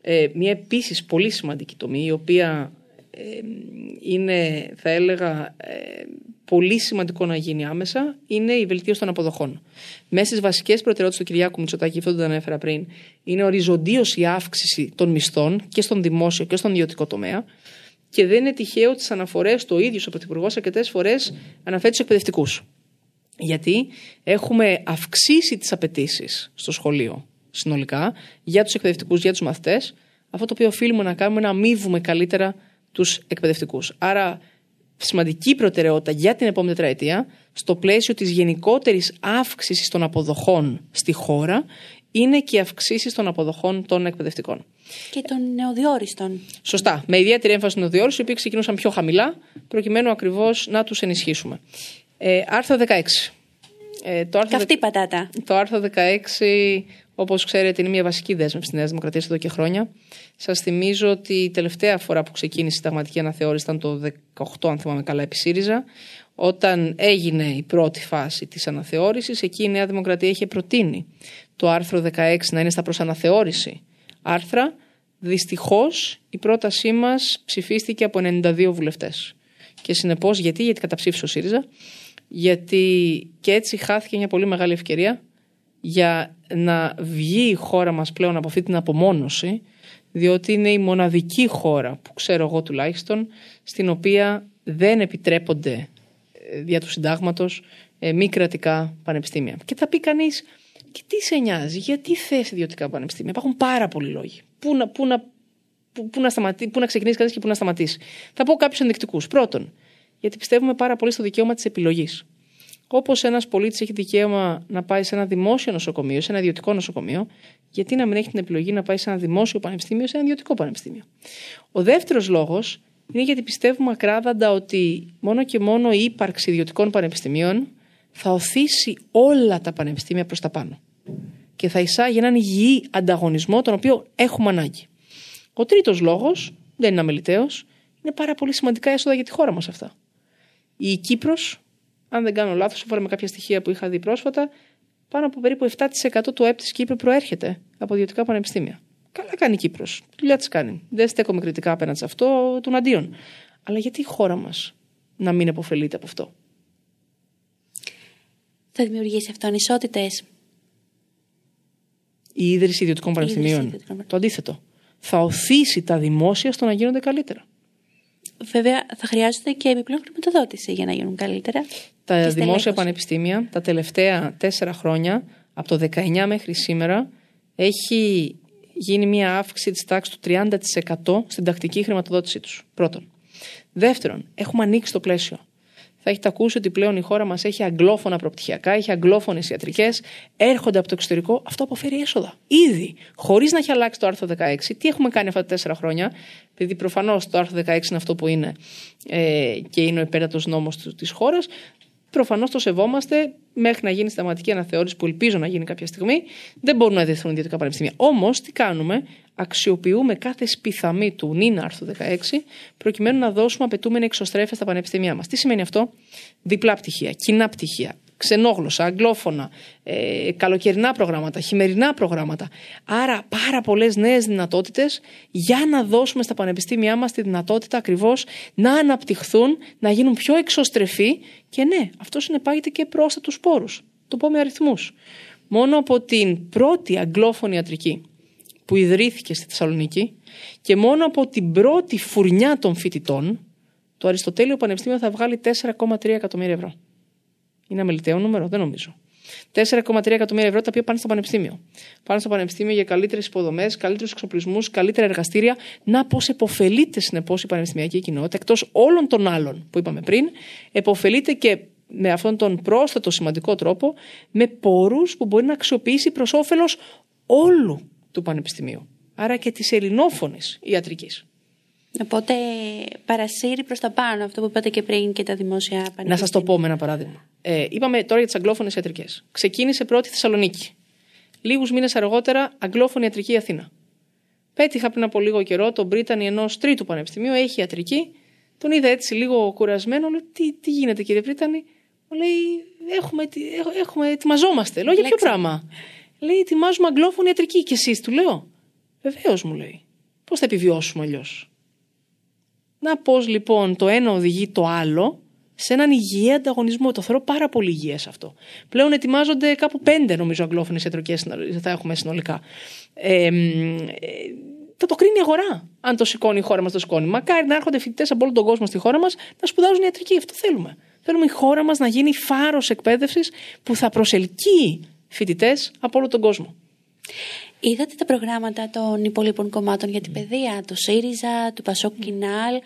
ε, μια επίσης πολύ σημαντική τομή, η οποία ε, είναι, θα έλεγα, ε, πολύ σημαντικό να γίνει άμεσα, είναι η βελτίωση των αποδοχών. Μέσα στις βασικές προτεραιότητες του Κυριάκου Μητσοτάκη, αυτό το ανέφερα πριν, είναι οριζοντίως η αύξηση των μισθών και στον δημόσιο και στον ιδιωτικό τομέα. Και δεν είναι τυχαίο τις αναφορές, το ίδιο ο Πρωθυπουργός αρκετές φορές αναφέρει τους εκπαιδευτικούς. Γιατί έχουμε αυξήσει τις απαιτήσεις στο σχολείο συνολικά για τους εκπαιδευτικούς, για τους μαθητές, αυτό το οποίο οφείλουμε να κάνουμε να αμείβουμε καλύτερα τους εκπαιδευτικούς. Άρα, σημαντική προτεραιότητα για την επόμενη τετραετία, στο πλαίσιο της γενικότερης αύξησης των αποδοχών στη χώρα, είναι και οι αυξήσεις των αποδοχών των εκπαιδευτικών. Και των νεοδιόριστων. Σωστά. Με ιδιαίτερη έμφαση στους νεοδιόριστους, οι οποίοι ξεκινούσαν πιο χαμηλά, προκειμένου ακριβώς να τους ενισχύσουμε. Ε, άρθρο δεκαέξι. Ε, το άρθρο Καυτή δε... πατάτα. Το άρθρο δεκαέξι, όπως ξέρετε, είναι μια βασική δέσμευση της Νέας Δημοκρατίας εδώ και χρόνια. Σας θυμίζω ότι η τελευταία φορά που ξεκίνησε η συνταγματική αναθεώρηση ήταν το δύο χιλιάδες δεκαοκτώ, αν θυμάμαι καλά, επί ΣΥΡΙΖΑ. Όταν έγινε η πρώτη φάση της αναθεώρησης, εκεί η Νέα Δημοκρατία είχε προτείνει το άρθρο δεκαέξι να είναι στα προς αναθεώρηση άρθρα. Δυστυχώς η πρότασή μας ψηφίστηκε από ενενήντα δύο βουλευτές. Και συνεπώς, γιατί, γιατί καταψήφισε ο ΣΥΡΙΖΑ, γιατί και έτσι χάθηκε μια πολύ μεγάλη ευκαιρία για να βγει η χώρα μας πλέον από αυτή την απομόνωση, διότι είναι η μοναδική χώρα που ξέρω εγώ τουλάχιστον, στην οποία δεν επιτρέπονται δια του συντάγματος μη κρατικά πανεπιστήμια. Και θα πει κανείς, και τι σε νοιάζει, γιατί θες ιδιωτικά πανεπιστήμια? Υπάρχουν πάρα πολλοί λόγοι. Πού να, πού να, πού, πού να, σταματεί, πού να ξεκινήσει κανείς και πού να σταματήσει. Θα πω κάποιους ενδεικτικούς. Πρώτον, γιατί πιστεύουμε πάρα πολύ στο δικαίωμα της επιλογής. Όπως ένας πολίτης έχει δικαίωμα να πάει σε ένα δημόσιο νοσοκομείο, σε ένα ιδιωτικό νοσοκομείο, γιατί να μην έχει την επιλογή να πάει σε ένα δημόσιο πανεπιστήμιο, σε ένα ιδιωτικό πανεπιστήμιο. Ο δεύτερος λόγος είναι γιατί πιστεύουμε ακράδαντα ότι μόνο και μόνο η ύπαρξη ιδιωτικών πανεπιστημίων θα οθήσει όλα τα πανεπιστήμια προς τα πάνω και θα εισάγει έναν υγιή ανταγωνισμό, τον οποίο έχουμε ανάγκη. Ο τρίτος λόγος, δεν είναι αμεληταίος, είναι πάρα πολύ σημαντικά έσοδα για τη χώρα μας αυτά. Η Κύπρος, αν δεν κάνω λάθος, σύμφωνα με κάποια στοιχεία που είχα δει πρόσφατα, πάνω από περίπου επτά τοις εκατό του ΑΕΠ της Κύπρου προέρχεται από ιδιωτικά πανεπιστήμια. Καλά κάνει η Κύπρος. Δουλειά της κάνει. Δεν στέκομαι κριτικά απέναντι σε αυτό, των αντίον. Αλλά γιατί η χώρα μας να μην επωφελείται από αυτό? Θα δημιουργήσει αυτό ανισότητες? Η ίδρυση ιδιωτικών πανεπιστημίων. Το αντίθετο. Θα οθήσει τα δημόσια στο να γίνονται καλύτερα. Βέβαια, θα χρειάζεται και επιπλέον χρηματοδότηση για να γίνουν καλύτερα. Τα δημόσια πανεπιστήμια τα τελευταία τέσσερα χρόνια, από το δεκαεννιά μέχρι σήμερα, έχει γίνει μια αύξηση της τάξης του τριάντα τοις εκατό στην τακτική χρηματοδότησή τους. Πρώτον. Δεύτερον, έχουμε ανοίξει το πλαίσιο. Θα έχετε ακούσει ότι πλέον η χώρα μας έχει αγγλόφωνα προπτυχιακά, έχει αγγλόφωνες ιατρικές, έρχονται από το εξωτερικό. Αυτό αποφέρει έσοδα. Ήδη, χωρίς να έχει αλλάξει το άρθρο δεκαέξι, τι έχουμε κάνει αυτά τα τέσσερα χρόνια, επειδή προφανώς το άρθρο δεκαέξι είναι αυτό που είναι ε, και είναι ο υπέρατος νόμος της χώρας, προφανώς το σεβόμαστε μέχρι να γίνει συνταγματική αναθεώρηση, που ελπίζω να γίνει κάποια στιγμή. Δεν μπορούν να ιδρυθούν ιδιωτικά πανεπιστήμια. Όμως, τι κάνουμε, αξιοποιούμε κάθε σπιθαμή του νυν άρθρου δεκαέξι προκειμένου να δώσουμε απαιτούμενη εξωστρέφεια στα πανεπιστήμια μας. Τι σημαίνει αυτό? Διπλά πτυχία, κοινά πτυχία, ξενόγλωσσα, αγγλόφωνα, ε, καλοκαιρινά προγράμματα, χειμερινά προγράμματα. Άρα, πάρα πολλές νέες δυνατότητες για να δώσουμε στα πανεπιστήμια μας τη δυνατότητα ακριβώς να αναπτυχθούν, να γίνουν πιο εξωστρεφοί. Και ναι, αυτό συνεπάγεται και πρόσθετους πόρους. Το πω με αριθμούς. Μόνο από την πρώτη αγγλόφωνη ιατρική που ιδρύθηκε στη Θεσσαλονίκη και μόνο από την πρώτη φουρνιά των φοιτητών, το Αριστοτέλειο Πανεπιστήμιο θα βγάλει τέσσερα κόμμα τρία εκατομμύρια ευρώ. Είναι αμεληταίο νούμερο, δεν νομίζω. τέσσερα κόμμα τρία εκατομμύρια ευρώ τα οποία πάνε στο πανεπιστήμιο. Πάνε στο πανεπιστήμιο για καλύτερες υποδομές, καλύτερους εξοπλισμούς, καλύτερα εργαστήρια. Να πώς επωφελείται συνεπώς η πανεπιστημιακή κοινότητα, εκτός όλων των άλλων που είπαμε πριν, επωφελείται και με αυτόν τον πρόσθετο σημαντικό τρόπο με πόρους που μπορεί να αξιοποιήσει προς όφελος όλου του πανεπιστημίου. Άρα και της ελληνόφωνης ιατρικής. Οπότε παρασύρει προς τα πάνω αυτό που είπατε και πριν και τα δημόσια πανεπιστήμια. Να σας το πω με ένα παράδειγμα. Ε, είπαμε τώρα για τις αγγλόφωνες ιατρικές. Ξεκίνησε πρώτη Θεσσαλονίκη. Λίγους μήνες αργότερα, αγγλόφωνη ιατρική Αθήνα. Πέτυχα πριν από λίγο καιρό τον Πρίτανη ενός τρίτου πανεπιστημίου, έχει ιατρική. Τον είδα έτσι λίγο κουρασμένο. Λέω, τι, τι γίνεται κύριε Πρίτανη? Μου λέει, έχουμε, έχουμε, ετοιμαζόμαστε. Λέω, για ποιο πράγμα? Λέει, ετοιμάζουμε αγγλόφωνη ιατρική. Και εσείς? Του λέω. Βεβαίως, μου λέει. Πώς θα επιβιώσουμε αλλιώς? Να πώς λοιπόν το ένα οδηγεί το άλλο σε έναν υγιή ανταγωνισμό. Το θεωρώ πάρα πολύ υγιές αυτό. Πλέον ετοιμάζονται κάπου πέντε, νομίζω, αγγλόφωνες ιατρικές θα έχουμε συνολικά. Ε, θα το κρίνει η αγορά. Αν το σηκώνει η χώρα μας, το σηκώνει. Μακάρι να έρχονται φοιτητές από όλο τον κόσμο στη χώρα μας να σπουδάζουν ιατρική. Αυτό θέλουμε. Θέλουμε η χώρα μας να γίνει φάρος εκπαίδευσης που θα προσελκύει φοιτητές από όλο τον κόσμο. Είδατε τα προγράμματα των υπολείπων κομμάτων για την παιδεία, του ΣΥΡΙΖΑ, του ΠΑΣΟΚ Κινάλ?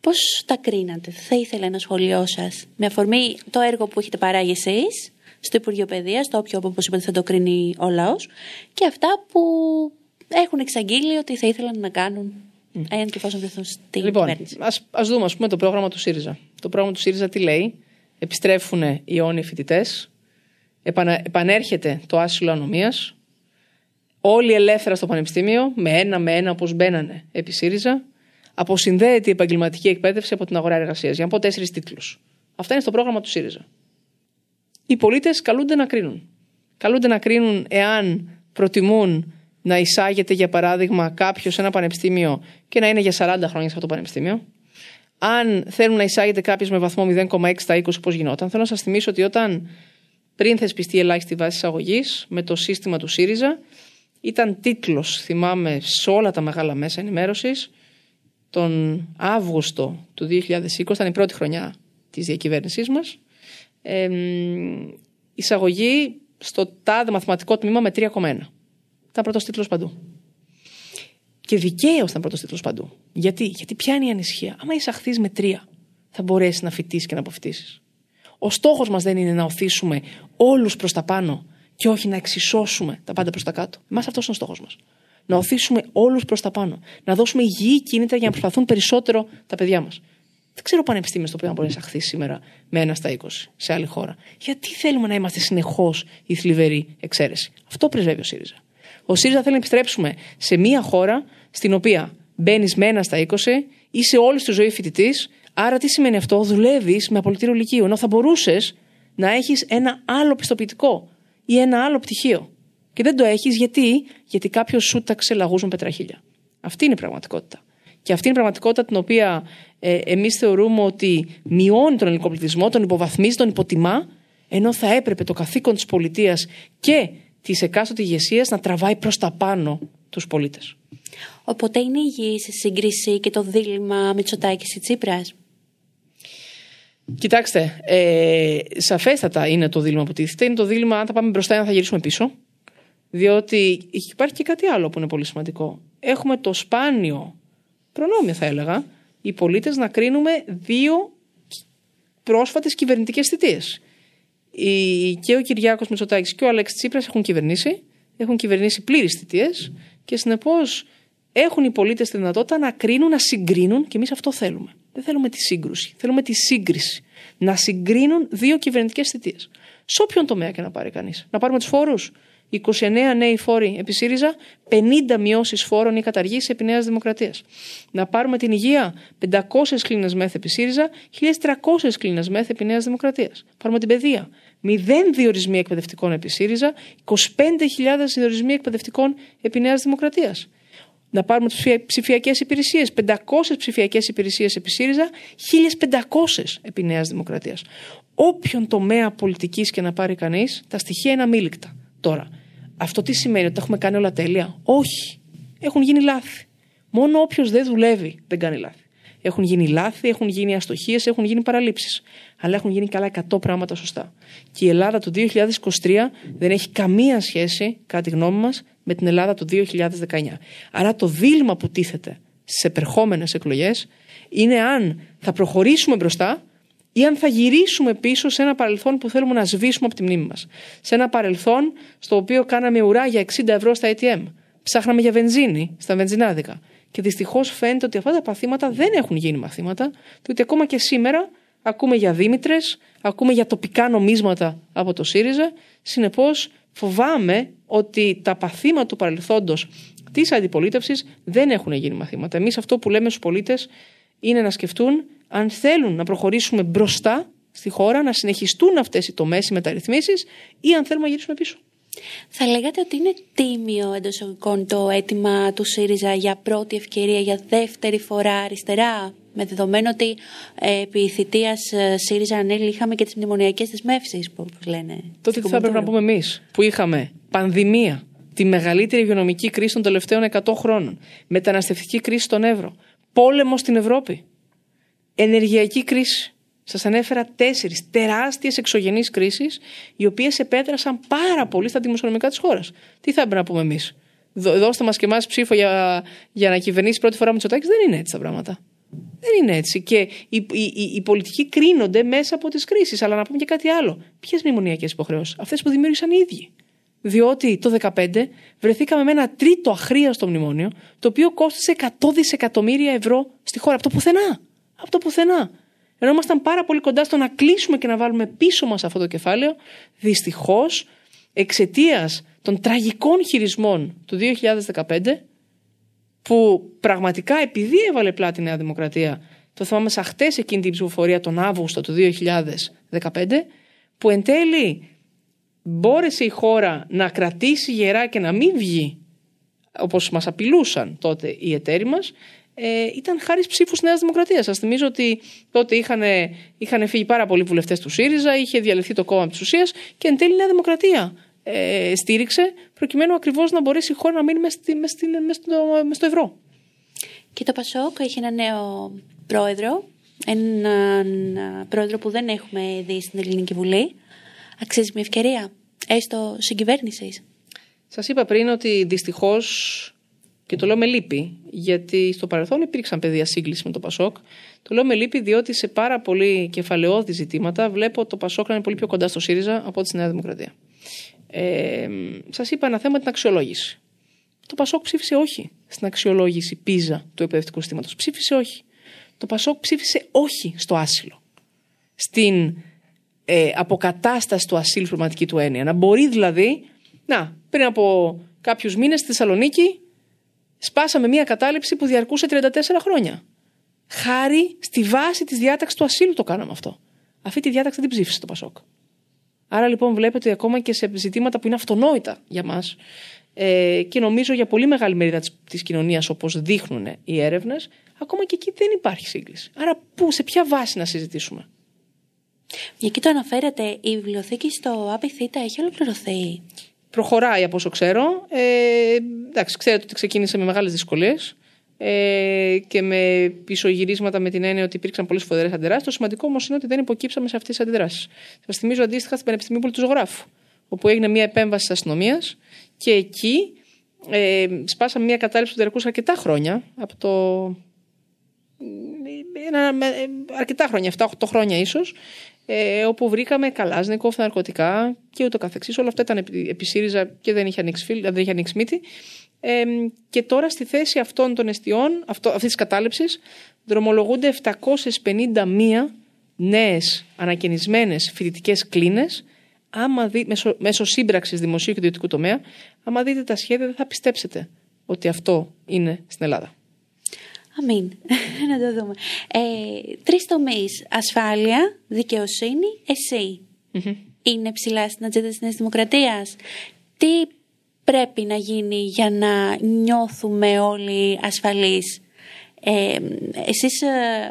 Πώς τα κρίνατε? Θα ήθελα ένα σχόλιο σας με αφορμή το έργο που έχετε παράγει εσείς στο Υπουργείο Παιδείας, το οποίο, όπως είπατε, θα το κρίνει ο λαός, και αυτά που έχουν εξαγγείλει ότι θα ήθελαν να κάνουν εάν και εφόσον βρεθούν στην κυβέρνηση. Λοιπόν, ας, ας δούμε, ας πούμε, το πρόγραμμα του ΣΥΡΙΖΑ. Το πρόγραμμα του ΣΥΡΙΖΑ τι λέει? Επιστρέφουν οι αιώνιοι φοιτητές, επανα, επανέρχεται το άσυλο ανομίας. Όλοι ελεύθερα στο πανεπιστήμιο, με ένα με ένα όπως μπαίνανε επί ΣΥΡΙΖΑ. Αποσυνδέεται η επαγγελματική εκπαίδευση από την αγορά εργασίας. Για να πω τέσσερις τίτλους. Αυτά είναι στο πρόγραμμα του ΣΥΡΙΖΑ. Οι πολίτες καλούνται να κρίνουν. Καλούνται να κρίνουν εάν προτιμούν να εισάγεται, για παράδειγμα, κάποιος σε ένα πανεπιστήμιο και να είναι για σαράντα χρόνια σε αυτό το πανεπιστήμιο. Αν θέλουν να εισάγεται κάποιος με βαθμό μηδέν κόμμα έξι στα είκοσι, όπως γινόταν. Θέλω να σας θυμίσω ότι όταν πριν θεσπιστεί η ελάχιστη βάση εισαγωγής με το σύστημα του ΣΥΡΙΖΑ. Ήταν τίτλος, θυμάμαι, σε όλα τα μεγάλα μέσα ενημέρωσης τον Αύγουστο του δύο χιλιάδες είκοσι, ήταν η πρώτη χρονιά της διακυβέρνησής μας, ε, εισαγωγή στο τάδε μαθηματικό τμήμα με τρία κόμμα ένα. Ήταν πρώτος τίτλος παντού. Και δικαίως ήταν πρώτος τίτλος παντού. Γιατί? Γιατί ποια είναι η ανησυχία? Άμα εισαχθείς με τρία, θα μπορέσεις να φοιτήσεις και να αποφοιτήσεις. Ο στόχος μας δεν είναι να οθήσουμε όλους προς τα πάνω και όχι να εξισώσουμε τα πάντα προς τα κάτω. Εμάς αυτός είναι ο στόχος μας. Να οθήσουμε όλους προς τα πάνω. Να δώσουμε υγιή κίνητρα για να προσπαθούν περισσότερο τα παιδιά μας. Δεν ξέρω πανεπιστήμιο στο οποίο μπορεί να εισαχθεί σήμερα με ένα στα είκοσι σε άλλη χώρα. Γιατί θέλουμε να είμαστε συνεχώς η θλιβερή εξαίρεση? Αυτό πρεσβεύει ο ΣΥΡΙΖΑ. Ο ΣΥΡΙΖΑ θέλει να επιστρέψουμε σε μια χώρα στην οποία μπαίνεις με ένα στα είκοσι, είσαι όλη τη ζωή φοιτητής. Άρα τι σημαίνει αυτό? Δουλεύεις με απολυτήριο λυκείου. Ενώ θα μπορούσες να έχεις ένα άλλο πιστοποιητικό ή ένα άλλο πτυχίο. Και δεν το έχεις γιατί, γιατί κάποιος σούταξε λαγούς με πετραχίλια. Αυτή είναι η πραγματικότητα. Και αυτή είναι η πραγματικότητα την οποία ε, εμείς θεωρούμε ότι μειώνει τον ελληνικό πληθυσμό, τον υποβαθμίζει, τον υποτιμά, ενώ θα έπρεπε το καθήκον της πολιτείας και της εκάστοτε ηγεσίας να τραβάει προς τα πάνω τους πολίτες. Οπότε είναι υγιή η σύγκριση και το δίλημμα Μητσοτάκης-Τσίπρας? Κοιτάξτε, ε, σαφέστατα είναι το δίλημμα που τίθεται. Είναι το δίλημμα αν θα πάμε μπροστά ή αν θα γυρίσουμε πίσω. Διότι υπάρχει και κάτι άλλο που είναι πολύ σημαντικό. Έχουμε το σπάνιο προνόμιο, θα έλεγα, οι πολίτες να κρίνουμε δύο πρόσφατες κυβερνητικές θητείες. Και ο Κυριάκος Μητσοτάκης και ο Αλέξης Τσίπρας έχουν κυβερνήσει. Έχουν κυβερνήσει πλήρεις θητείες και συνεπώς έχουν οι πολίτες τη δυνατότητα να κρίνουν, να συγκρίνουν, και εμείς αυτό θέλουμε. Δεν θέλουμε τη σύγκρουση, θέλουμε τη σύγκριση. Να συγκρίνουν δύο κυβερνητικές θητείες. Σε όποιον τομέα και να πάρει κανείς. Να πάρουμε τους φόρους. είκοσι εννέα νέοι φόροι επί ΣΥΡΙΖΑ, πενήντα μειώσεις φόρων ή καταργήσεις επί Νέας Δημοκρατίας. Να πάρουμε την υγεία, πεντακόσιες κλίνες μεθ επί ΣΥΡΙΖΑ, χίλιες τριακόσιες κλίνες μεθ επί Νέας Δημοκρατίας. Πάρουμε την παιδεία, μηδέν διορισμοί εκπαιδευτικών επί ΣΥΡΙΖΑ, είκοσι πέντε χιλιάδες διορισμοί εκπαιδευτικών επί Νέας Δημοκρατίας. Να πάρουμε τις ψηφιακές υπηρεσίες, πεντακόσιες ψηφιακές υπηρεσίες επί ΣΥΡΙΖΑ, χίλιες πεντακόσιες επί Νέας Δημοκρατίας. Όποιον τομέα πολιτικής και να πάρει κανείς, τα στοιχεία είναι αμήλικτα. Τώρα, αυτό τι σημαίνει? Ότι τα έχουμε κάνει όλα τέλεια? Όχι. Έχουν γίνει λάθη. Μόνο όποιος δεν δουλεύει δεν κάνει λάθη. Έχουν γίνει λάθη, έχουν γίνει αστοχίες, έχουν γίνει παραλήψεις. Αλλά έχουν γίνει καλά εκατό πράγματα σωστά. Και η Ελλάδα του δύο χιλιάδες είκοσι τρία δεν έχει καμία σχέση, κατά τη γνώμη μας, με την Ελλάδα του δύο χιλιάδες δεκαεννιά. Άρα το δίλημμα που τίθεται στις επερχόμενες εκλογές είναι αν θα προχωρήσουμε μπροστά ή αν θα γυρίσουμε πίσω σε ένα παρελθόν που θέλουμε να σβήσουμε από τη μνήμη μας. Σε ένα παρελθόν στο οποίο κάναμε ουρά για εξήντα ευρώ στα έι τι εμ. Ψάχναμε για βενζίνη στα βενζινάδικα. Και δυστυχώς φαίνεται ότι αυτά τα παθήματα δεν έχουν γίνει μαθήματα, διότι ακόμα και σήμερα ακούμε για δήμητρες, ακούμε για τοπικά νομίσματα από το ΣΥΡΙΖΑ. Συνεπώς φοβάμαι ότι τα παθήματα του παρελθόντος της αντιπολίτευσης δεν έχουν γίνει μαθήματα. Εμείς αυτό που λέμε στους πολίτες είναι να σκεφτούν αν θέλουν να προχωρήσουμε μπροστά στη χώρα, να συνεχιστούν αυτές οι τομές, οι μεταρρυθμίσεις, ή αν θέλουμε να γυρίσουμε πίσω. Θα λέγατε ότι είναι τίμιο εντός εισαγωγικών το αίτημα του ΣΥΡΙΖΑ για πρώτη ευκαιρία, για δεύτερη φορά αριστερά, με δεδομένο ότι επί θητείας ΣΥΡΙΖΑ ανέλη είχαμε και τις μνημονιακές δεσμεύσεις που λένε. Τότε τι θα έπρεπε να πούμε εμείς που είχαμε πανδημία, τη μεγαλύτερη υγειονομική κρίση των τελευταίων εκατό χρόνων, μεταναστευτική κρίση στον Εύρο, πόλεμο στην Ευρώπη, ενεργειακή κρίση. Σας ανέφερα τέσσερις τεράστιες εξωγενείς κρίσεις, οι οποίες επέδρασαν πάρα πολύ στα δημοσιονομικά της χώρας. Τι θα έπρεπε να πούμε εμείς? Δώστε μας και εμάς ψήφο για, για να κυβερνήσει πρώτη φορά Μητσοτάκης. Δεν είναι έτσι τα πράγματα. Δεν είναι έτσι. Και οι, οι, οι, οι πολιτικοί κρίνονται μέσα από τις κρίσεις. Αλλά να πούμε και κάτι άλλο. Ποιες μνημονιακές υποχρεώσεις? Αυτές που δημιούργησαν οι ίδιοι. Διότι το δύο χιλιάδες δεκαπέντε βρεθήκαμε με ένα τρίτο αχρίαστο μνημόνιο, το οποίο κόστησε εκατό δισεκατομμύρια ευρώ στη χώρα. Από το πουθενά. Από το πουθενά. Ενώ ήμασταν πάρα πολύ κοντά στο να κλείσουμε και να βάλουμε πίσω μας αυτό το κεφάλαιο, δυστυχώς εξαιτίας των τραγικών χειρισμών του δύο χιλιάδες δεκαπέντε, που πραγματικά επειδή έβαλε πλάτη η Νέα Δημοκρατία, το θυμάμαι σε χτες εκείνη την ψηφοφορία τον Αύγουστο του δύο χιλιάδες δεκαπέντε, που εν τέλει μπόρεσε η χώρα να κρατήσει γερά και να μην βγει, όπως μας απειλούσαν τότε οι εταίροι μας, Ε, ήταν χάρη ψήφους Νέας Δημοκρατίας. Σας θυμίζω ότι τότε είχαν φύγει πάρα πολλοί βουλευτές του ΣΥΡΙΖΑ, είχε διαλυθεί το κόμμα της ουσίας και εν τέλει η Νέα Δημοκρατία ε, στήριξε, προκειμένου ακριβώς να μπορέσει η χώρα να μείνει μες, μες, μες, μες στο ευρώ. Και το ΠΑΣΟΚ έχει ένα νέο πρόεδρο, έναν πρόεδρο που δεν έχουμε δει στην Ελληνική Βουλή. Αξίζει μια ευκαιρία, έστω συγκυβέρνησης? Σας είπα πριν ότι δυστυχώς. Και το λέω με λύπη, γιατί στο παρελθόν υπήρξαν πεδία σύγκληση με το ΠΑΣΟΚ. Το λέω με λύπη, διότι σε πάρα πολύ κεφαλαιώδη ζητήματα βλέπω το ΠΑΣΟΚ να είναι πολύ πιο κοντά στο ΣΥΡΙΖΑ από τη Νέα Δημοκρατία. Ε, σας είπα ένα θέμα, την αξιολόγηση. Το ΠΑΣΟΚ ψήφισε όχι στην αξιολόγηση πίζα του εκπαιδευτικού συστήματος. Ψήφισε όχι. Το ΠΑΣΟΚ ψήφισε όχι στο άσυλο. Στην ε, αποκατάσταση του ασύλου, πραγματική του έννοια. Να μπορεί δηλαδή, να, πριν από κάποιους μήνες στη Θεσσαλονίκη. Σπάσαμε μια κατάληψη που διαρκούσε τριάντα τέσσερα χρόνια. Χάρη στη βάση της διάταξης του ασύλου το κάναμε αυτό. Αυτή τη διάταξη δεν ψήφισε το ΠΑΣΟΚ. Άρα λοιπόν βλέπετε ότι ακόμα και σε ζητήματα που είναι αυτονόητα για μας ε, και νομίζω για πολύ μεγάλη μερίδα της, της κοινωνίας, όπως δείχνουν οι έρευνες, ακόμα και εκεί δεν υπάρχει σύγκληση. Άρα πού, σε ποια βάση να συζητήσουμε? Εκεί το αναφέρατε, η βιβλιοθήκη στο ΑΠΙΘΙΤΑ έχει ολοκληρωθεί. Προχωράει από όσο ξέρω. Ε, εντάξει, ξέρετε ότι ξεκίνησε με μεγάλες δυσκολίες ε, και με πισωγυρίσματα, με την έννοια ότι υπήρξαν πολλές φοδερές αντιδράσεις. Το σημαντικό όμως είναι ότι δεν υποκύψαμε σε αυτές τις αντιδράσεις. Σας θυμίζω αντίστοιχα στην Πανεπιστημίου Πολιτεχνείου, όπου έγινε μια επέμβαση της αστυνομίας και εκεί ε, σπάσαμε μια κατάληψη που διαρκούσε αρκετά χρόνια. Από το... ένα, αρκετά χρόνια, εφτά οκτώ χρόνια ίσως. Ε, όπου βρήκαμε Καλάζνικοφ, ναρκωτικά και ούτω καθεξής. Όλα αυτά ήταν επί, επί ΣΥΡΙΖΑ και δεν είχε ανοίξει, φίλ, δεν είχε ανοίξει μύτη. Ε, και τώρα στη θέση αυτών των εστιών, αυτό, αυτής της κατάληψης, δρομολογούνται επτακόσιες πενήντα μία νέες ανακαινισμένες φοιτητικές κλίνες δι, μέσω, μέσω σύμπραξης δημοσίου και ιδιωτικού τομέα. Άμα δείτε τα σχέδια, δεν θα πιστέψετε ότι αυτό είναι στην Ελλάδα. Αμήν. Να το δούμε. Ε, τρεις τομείς. Ασφάλεια, δικαιοσύνη, εσύ. Mm-hmm. Είναι ψηλά στην ατζέντα της Νέας Δημοκρατίας. Τι πρέπει να γίνει για να νιώθουμε όλοι ασφαλείς? Ε, εσείς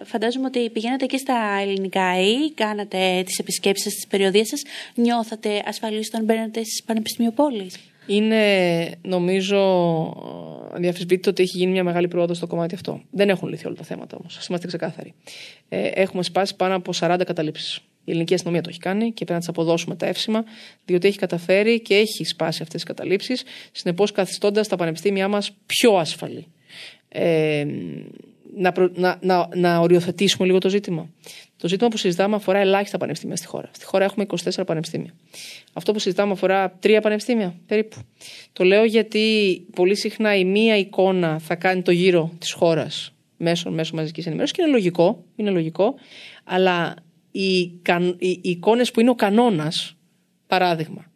φαντάζομαι ότι πηγαίνατε και στα ελληνικά ή κάνατε τις επισκέψεις σας, τις περιοδίες σας. Νιώθατε ασφαλείς όταν μπαίνατε στις Πανεπιστημίου Πόλης? Είναι, νομίζω, αδιαφυσβήτητο ότι έχει γίνει μια μεγάλη πρόοδος στο κομμάτι αυτό. Δεν έχουν λυθεί όλα τα θέματα όμως. Ας είμαστε ξεκάθαροι. Ε, έχουμε σπάσει πάνω από σαράντα καταλήψεις. Η ελληνική αστυνομία το έχει κάνει και πρέπει να της αποδώσουμε τα εύσημα, διότι έχει καταφέρει και έχει σπάσει αυτές τις καταλήψεις, συνεπώς καθιστώντας τα πανεπιστήμια μας πιο ασφαλή. Ε, να, προ, να, να, να οριοθετήσουμε λίγο το ζήτημα. Το ζήτημα που συζητάμε αφορά ελάχιστα πανεπιστήμια στη χώρα. Στη χώρα έχουμε είκοσι τέσσερα πανεπιστήμια. Αυτό που συζητάμε αφορά τρία πανεπιστήμια περίπου. Το λέω γιατί πολύ συχνά η μία εικόνα θα κάνει το γύρο της χώρας μέσω, μέσω μαζικής ενημέρωσης και είναι λογικό, είναι λογικό, αλλά οι, καν, οι, οι εικόνες που είναι ο κανόνας, παράδειγμα,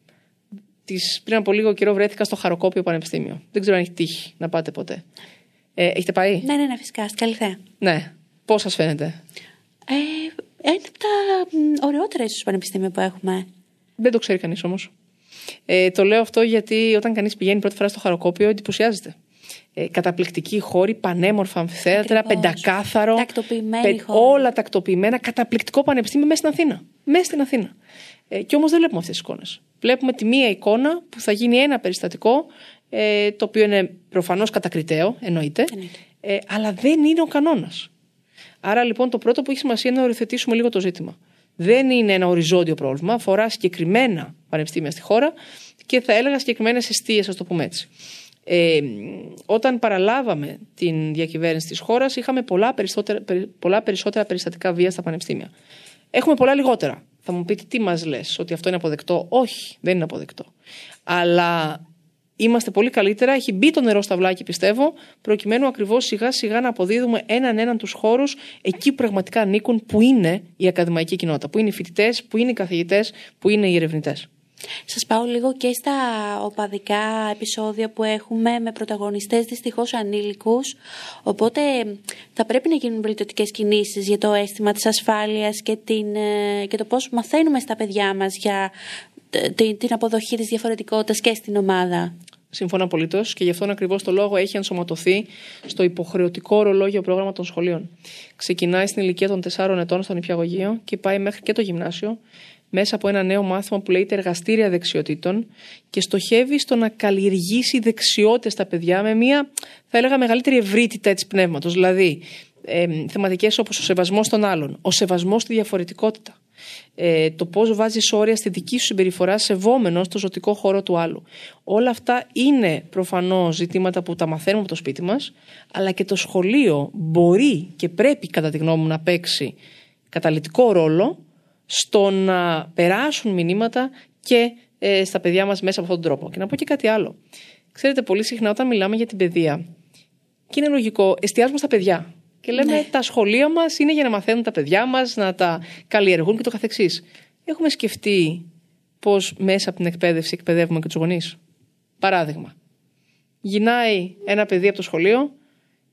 τις, πριν από λίγο καιρό βρέθηκα στο Χαροκόπιο Πανεπιστήμιο. Δεν ξέρω αν έχει τύχει να πάτε ποτέ. Ε, έχετε πάει? Ναι, ναι, ναι, φυσικά. Στην Καλυθέα. Ναι. Πώς σας φαίνεται? Ε, είναι από τα ωραιότερα ίσως πανεπιστήμια που έχουμε. Δεν το ξέρει κανείς όμως. Ε, το λέω αυτό γιατί όταν κανείς πηγαίνει πρώτη φορά στο Χαροκόπιο, εντυπωσιάζεται. Ε, καταπληκτικοί χώροι, πανέμορφα αμφιθέατρα, πεντακάθαρο. Τακτοποιημένοι πεν, όλα τακτοποιημένα. Καταπληκτικό πανεπιστήμιο μέσα στην Αθήνα. Μέσα στην Αθήνα. Ε, και όμως δεν βλέπουμε αυτές τις εικόνες. Βλέπουμε τη μία εικόνα που θα γίνει ένα περιστατικό. Ε, το οποίο είναι προφανώς κατακριτέο, εννοείται, εννοείται. Ε, αλλά δεν είναι ο κανόνας. Άρα λοιπόν το πρώτο που έχει σημασία είναι να οριοθετήσουμε λίγο το ζήτημα. Δεν είναι ένα οριζόντιο πρόβλημα, αφορά συγκεκριμένα πανεπιστήμια στη χώρα και θα έλεγα συγκεκριμένες εστίες, ας το πούμε έτσι. Ε, όταν παραλάβαμε την διακυβέρνηση της χώρας, είχαμε πολλά περισσότερα, πολλά περισσότερα περιστατικά βία στα πανεπιστήμια. Έχουμε πολλά λιγότερα. Θα μου πείτε, τι μας λες, ότι αυτό είναι αποδεκτό? Όχι, δεν είναι αποδεκτό. Αλλά είμαστε πολύ καλύτερα, έχει μπει το νερό στα βλάκια, πιστεύω, προκειμένου ακριβώς σιγά σιγά να αποδίδουμε έναν έναν τους χώρους εκεί που πραγματικά ανήκουν, που είναι η ακαδημαϊκή κοινότητα, που είναι οι φοιτητές, που είναι οι καθηγητές, που είναι οι ερευνητές. Σας πάω λίγο και στα οπαδικά επεισόδια που έχουμε με πρωταγωνιστές δυστυχώς ανήλικους. Οπότε θα πρέπει να γίνουν βελτιωτικές κινήσεις για το αίσθημα της ασφάλειας και, την, και το πώς μαθαίνουμε στα παιδιά μας για την, την αποδοχή της διαφορετικότητας και στην ομάδα. Συμφωνώ απολύτως και γι' αυτόν ακριβώς το λόγο έχει ενσωματωθεί στο υποχρεωτικό ρολόγιο πρόγραμμα των σχολείων. Ξεκινάει στην ηλικία των τεσσάρων ετών στον νηπιαγωγείο και πάει μέχρι και το γυμνάσιο, μέσα από ένα νέο μάθημα που λέγεται εργαστήρια δεξιοτήτων και στοχεύει στο να καλλιεργήσει δεξιότητες στα παιδιά με μια, θα έλεγα, μεγαλύτερη ευρύτητα της πνεύματος. Δηλαδή, ε, θεματικές όπως ο σεβασμός των άλλων, ο σεβασμός στη διαφορετικότητα. Ε, το πώς βάζεις όρια στη δική σου συμπεριφορά σεβόμενος το ζωτικό χώρο του άλλου. Όλα αυτά είναι προφανώς ζητήματα που τα μαθαίνουμε από το σπίτι μας, αλλά και το σχολείο μπορεί και πρέπει, κατά τη γνώμη μου, να παίξει καταλυτικό ρόλο στο να περάσουν μηνύματα και ε, στα παιδιά μας μέσα από αυτόν τον τρόπο. Και να πω και κάτι άλλο. Ξέρετε, πολύ συχνά όταν μιλάμε για την παιδεία, και είναι λογικό, εστιάζουμε στα παιδιά. Και λέμε, ναι, τα σχολεία μας είναι για να μαθαίνουν τα παιδιά μας, να τα καλλιεργούν και το καθεξής. Έχουμε σκεφτεί πώς μέσα από την εκπαίδευση εκπαιδεύουμε και τους γονείς? Παράδειγμα, γυρνάει ένα παιδί από το σχολείο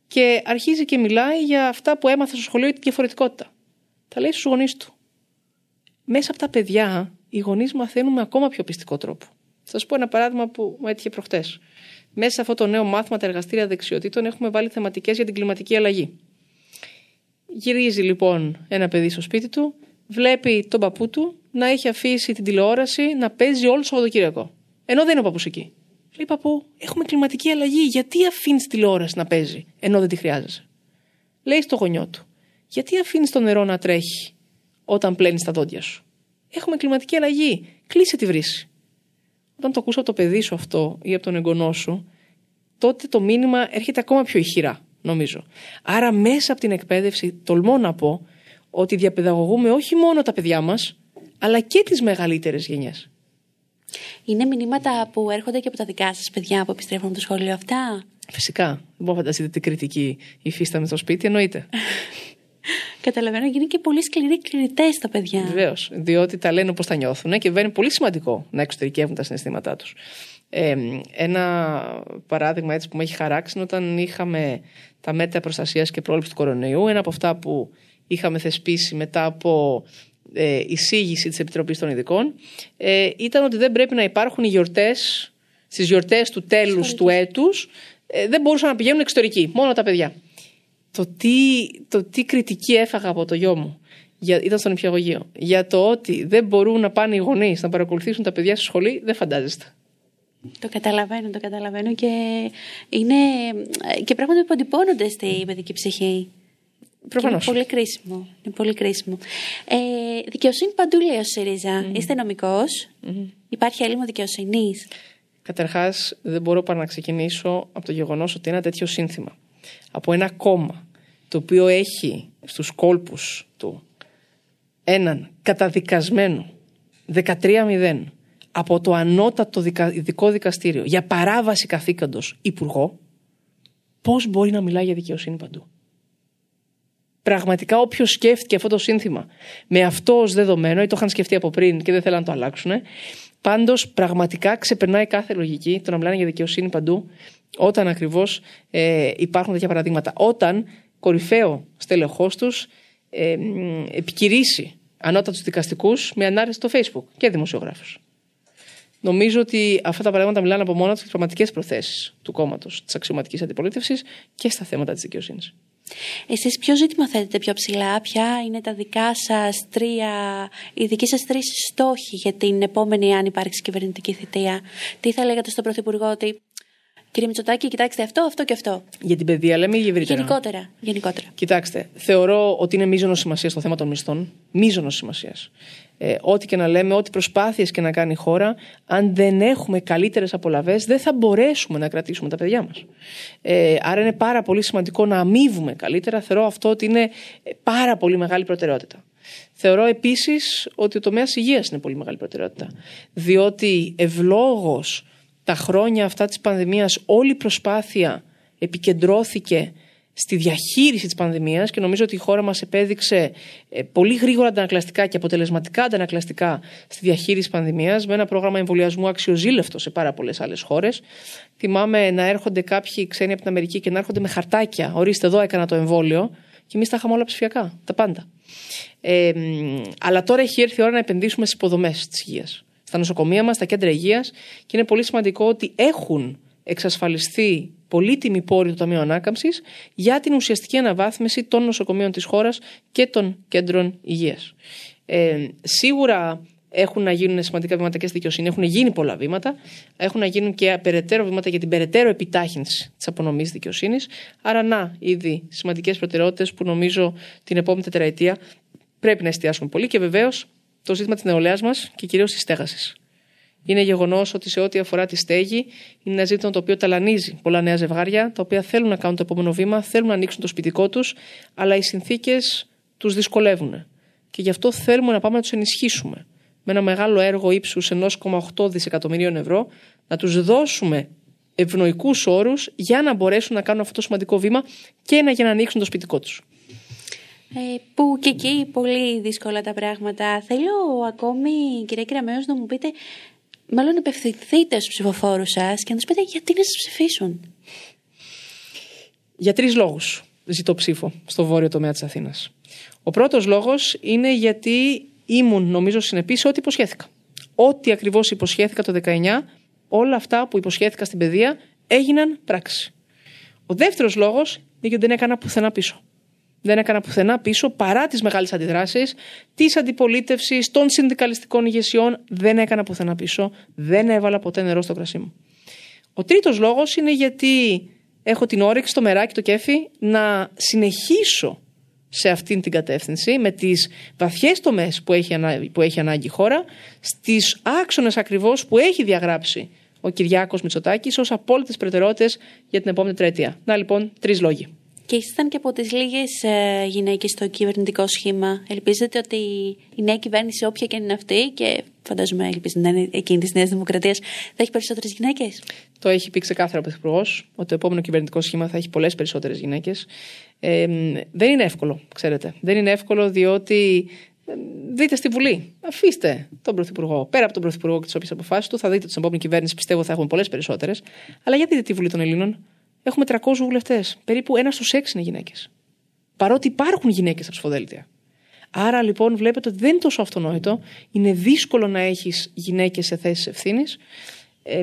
και αρχίζει και μιλάει για αυτά που έμαθε στο σχολείο ή τη διαφορετικότητα. Τα λέει στους γονείς του. Μέσα από τα παιδιά, οι γονείς μαθαίνουν με ακόμα πιο πιστικό τρόπο. Θα σας πω ένα παράδειγμα που μου έτυχε προχτές. Μέσα σε αυτό το νέο μάθημα, τα εργαστήρια δεξιοτήτων, έχουμε βάλει θεματικές για την κλιματική αλλαγή. Γυρίζει λοιπόν ένα παιδί στο σπίτι του, βλέπει τον παππού του να έχει αφήσει την τηλεόραση να παίζει όλο το Σαββατοκύριακο. Ενώ δεν είναι ο παππούς εκεί. Λέει, παππού, έχουμε κλιματική αλλαγή. Γιατί αφήνεις τη τηλεόραση να παίζει, ενώ δεν τη χρειάζεσαι? Λέει στο γονιό του, γιατί αφήνεις το νερό να τρέχει όταν πλένεις τα δόντια σου? Έχουμε κλιματική αλλαγή. Κλείσε τη βρύση. Όταν το ακούσα από το παιδί σου αυτό ή από τον εγγονό σου, τότε το μήνυμα έρχεται ακόμα πιο ηχηρά, νομίζω. Άρα μέσα από την εκπαίδευση τολμώ να πω ότι διαπαιδαγωγούμε όχι μόνο τα παιδιά μας, αλλά και τις μεγαλύτερες γενιές. Είναι μηνύματα που έρχονται και από τα δικά σας παιδιά που επιστρέφουν από το σχολείο αυτά? Φυσικά. Δεν μπορώ να φανταστείτε τι κριτική υφίσταμε στο σπίτι, εννοείται. Καταλαβαίνω, γίνει και πολύ σκληροί κριτές τα παιδιά. Βεβαίως, διότι τα λένε όπως τα νιώθουν και βέβαια είναι πολύ σημαντικό να εξωτερικεύουν τα συναισθήματά τους. Ε, ένα παράδειγμα έτσι που με έχει χαράξει είναι όταν είχαμε τα μέτρα προστασίας και πρόληψης του κορονοϊού, ένα από αυτά που είχαμε θεσπίσει μετά από ε, εισήγηση της Επιτροπής των Ειδικών, ε, ήταν ότι δεν πρέπει να υπάρχουν οι γιορτές, στις γιορτές του τέλους του έτους, ε, δεν μπορούσαν να πηγαίνουν εξωτερικοί, μόνο τα παιδιά. Το τι, το τι κριτική έφαγα από το γιο μου, για, ήταν στον νηπιαγωγείο, για το ότι δεν μπορούν να πάνε οι γονείς να παρακολουθήσουν τα παιδιά στη σχολή, δεν φαντάζεστε. Το καταλαβαίνω, το καταλαβαίνω και είναι και πράγματα που αντιπώνονται στη παιδική ψυχή. Προφανώς. Είναι πολύ κρίσιμο. Είναι πολύ κρίσιμο. Ε, δικαιοσύνη παντού, λέει ο ΣΥΡΙΖΑ. Mm-hmm. Είστε νομικός. Mm-hmm. Υπάρχει έλλειμμα δικαιοσύνης. Καταρχάς, δεν μπορώ παρά να ξεκινήσω από το γεγονός ότι ένα τέτοιο σύνθημα από ένα κόμμα το οποίο έχει στους κόλπους του έναν καταδικασμένο δεκατρία μηδέν από το ανώτατο ειδικό δικαστήριο για παράβαση καθήκοντος υπουργό, πώς μπορεί να μιλάει για δικαιοσύνη παντού? Πραγματικά, όποιος σκέφτηκε αυτό το σύνθημα με αυτό ως δεδομένο, ή το είχαν σκεφτεί από πριν και δεν θέλαν να το αλλάξουν, πάντως πραγματικά ξεπερνάει κάθε λογική το να μιλάνε για δικαιοσύνη παντού, όταν ακριβώς ε, υπάρχουν τέτοια παραδείγματα. Όταν κορυφαίο στελεχός τους ε, ε, επικηρύσει ανώτατους δικαστικούς με ανάρρηση στο Facebook και δημοσιογράφους. Νομίζω ότι αυτά τα παραδείγματα μιλάνε από μόνα τους τις πραγματικές προθέσεις του κόμματος της αξιωματικής αντιπολίτευσης και στα θέματα της δικαιοσύνης. Εσείς ποιο ζήτημα θέτετε πιο ψηλά, ποια είναι τα δικά σας τρία, οι δικοί σας τρεις στόχοι για την επόμενη, αν υπάρξει κυβερνητική θητεία? Τι θα λέγατε στον Πρωθυπουργό ότι, κύριε Μητσοτάκη, κοιτάξτε αυτό, αυτό και αυτό? Για την παιδεία λέμε ή ευρύτερα? Γενικότερα, γενικότερα. Κοιτάξτε, θεωρώ ότι είναι μείζονος σημασίας το θέμα των μισθών. Μείζονος σημασίας. Ε, ό,τι και να λέμε, ό,τι προσπάθειες και να κάνει η χώρα, αν δεν έχουμε καλύτερες απολαβές, δεν θα μπορέσουμε να κρατήσουμε τα παιδιά μας. Ε, άρα είναι πάρα πολύ σημαντικό να αμείβουμε καλύτερα. Θεωρώ αυτό ότι είναι πάρα πολύ μεγάλη προτεραιότητα. Θεωρώ επίσης ότι ο τομέας υγείας είναι πολύ μεγάλη προτεραιότητα. Διότι ευλόγως τα χρόνια αυτά της πανδημίας όλη η προσπάθεια επικεντρώθηκε στη διαχείριση της πανδημίας και νομίζω ότι η χώρα μας επέδειξε πολύ γρήγορα αντανακλαστικά και αποτελεσματικά αντανακλαστικά στη διαχείριση της πανδημίας με ένα πρόγραμμα εμβολιασμού αξιοζήλευτο σε πάρα πολλές άλλες χώρες. Θυμάμαι να έρχονται κάποιοι ξένοι από την Αμερική και να έρχονται με χαρτάκια. Ορίστε, εδώ έκανα το εμβόλιο. Και εμείς τα είχαμε όλα ψηφιακά, τα πάντα. Ε, αλλά τώρα έχει έρθει η ώρα να επενδύσουμε στις υποδομές της υγείας. Στα νοσοκομεία μας, στα κέντρα υγείας, και είναι πολύ σημαντικό ότι έχουν εξασφαλιστεί πολύτιμοι πόροι του Ταμείου Ανάκαμψης για την ουσιαστική αναβάθμιση των νοσοκομείων της χώρας και των κέντρων υγείας. Ε, σίγουρα έχουν να γίνουν σημαντικά βήματα και στη δικαιοσύνη, έχουν γίνει πολλά βήματα, έχουν να γίνουν και περαιτέρω βήματα για την περαιτέρω επιτάχυνση της απονομής δικαιοσύνης. Άρα, να, ήδη σημαντικές προτεραιότητες που νομίζω την επόμενη τετραετία πρέπει να εστιάσουμε πολύ, και βεβαίως το ζήτημα της νεολαίας μας και κυρίως της στέγασης. Είναι γεγονός ότι σε ό,τι αφορά τη στέγη, είναι ένα ζήτημα το οποίο ταλανίζει πολλά νέα ζευγάρια, τα οποία θέλουν να κάνουν το επόμενο βήμα, θέλουν να ανοίξουν το σπιτικό τους, αλλά οι συνθήκες τους δυσκολεύουν. Και γι' αυτό θέλουμε να πάμε να τους ενισχύσουμε με ένα μεγάλο έργο ύψους ένα κόμμα οκτώ δισεκατομμυρίων ευρώ, να τους δώσουμε ευνοϊκούς όρους για να μπορέσουν να κάνουν αυτό το σημαντικό βήμα και να, για να ανοίξουν το σπιτικό τους. Που και εκεί πολύ δύσκολα τα πράγματα. Θέλω ακόμη, κυρία Κεραμέως, να μου πείτε, μάλλον επευθυνθείτε στους ψηφοφόρους σας και να τους πείτε γιατί να σας ψηφίσουν. Για τρεις λόγους ζητώ ψήφο στο βόρειο τομέα της Αθήνας. Ο πρώτος λόγος είναι γιατί ήμουν, νομίζω, συνεπής σε ό,τι υποσχέθηκα. Ό,τι ακριβώς υποσχέθηκα το δεκαεννιά, όλα αυτά που υποσχέθηκα στην παιδεία έγιναν πράξη. Ο δεύτερος λόγος είναι γιατί δεν έκανα πουθενά πίσω. Δεν έκανα πουθενά πίσω παρά τις μεγάλες αντιδράσεις της αντιπολίτευσης, των συνδικαλιστικών ηγεσιών. Δεν έκανα πουθενά πίσω. Δεν έβαλα ποτέ νερό στο κρασί μου. Ο τρίτος λόγος είναι γιατί έχω την όρεξη, το μεράκι, το κέφι να συνεχίσω σε αυτήν την κατεύθυνση με τις βαθιές τομές που έχει ανάγκη, που έχει ανάγκη η χώρα, στις άξονες ακριβώς που έχει διαγράψει ο Κυριάκος Μητσοτάκης ως απόλυτες προτεραιότητες για την επόμενη τετραετία. Να λοιπόν, τρεις λόγοι. Και ήσασταν και από τις λίγες γυναίκες στο κυβερνητικό σχήμα. Ελπίζετε ότι η νέα κυβέρνηση, όποια και είναι αυτή, και φαντάζομαι ελπίζετε να είναι εκείνη της Νέας Δημοκρατίας, θα έχει περισσότερες γυναίκες? Το έχει πει ξεκάθαρα ο Πρωθυπουργός ότι το επόμενο κυβερνητικό σχήμα θα έχει πολλές περισσότερες γυναίκες. Ε, δεν είναι εύκολο, ξέρετε. Δεν είναι εύκολο διότι. Δείτε στη Βουλή. Αφήστε τον Πρωθυπουργό. Πέρα από τον Πρωθυπουργό και τις όποιες αποφάσεις του, θα δείτε ότι στην επόμενη κυβέρνηση πιστεύω θα έχουμε πολλές περισσότερες. Αλλά για δείτε τη Βουλή των Ελλήνων. Έχουμε τριακόσιους βουλευτές. Περίπου ένας στους έξι είναι γυναίκες. Παρότι υπάρχουν γυναίκες στα ψηφοδέλτια. Άρα λοιπόν, βλέπετε ότι δεν είναι τόσο αυτονόητο. Είναι δύσκολο να έχεις γυναίκες σε θέσεις ευθύνης. Ε,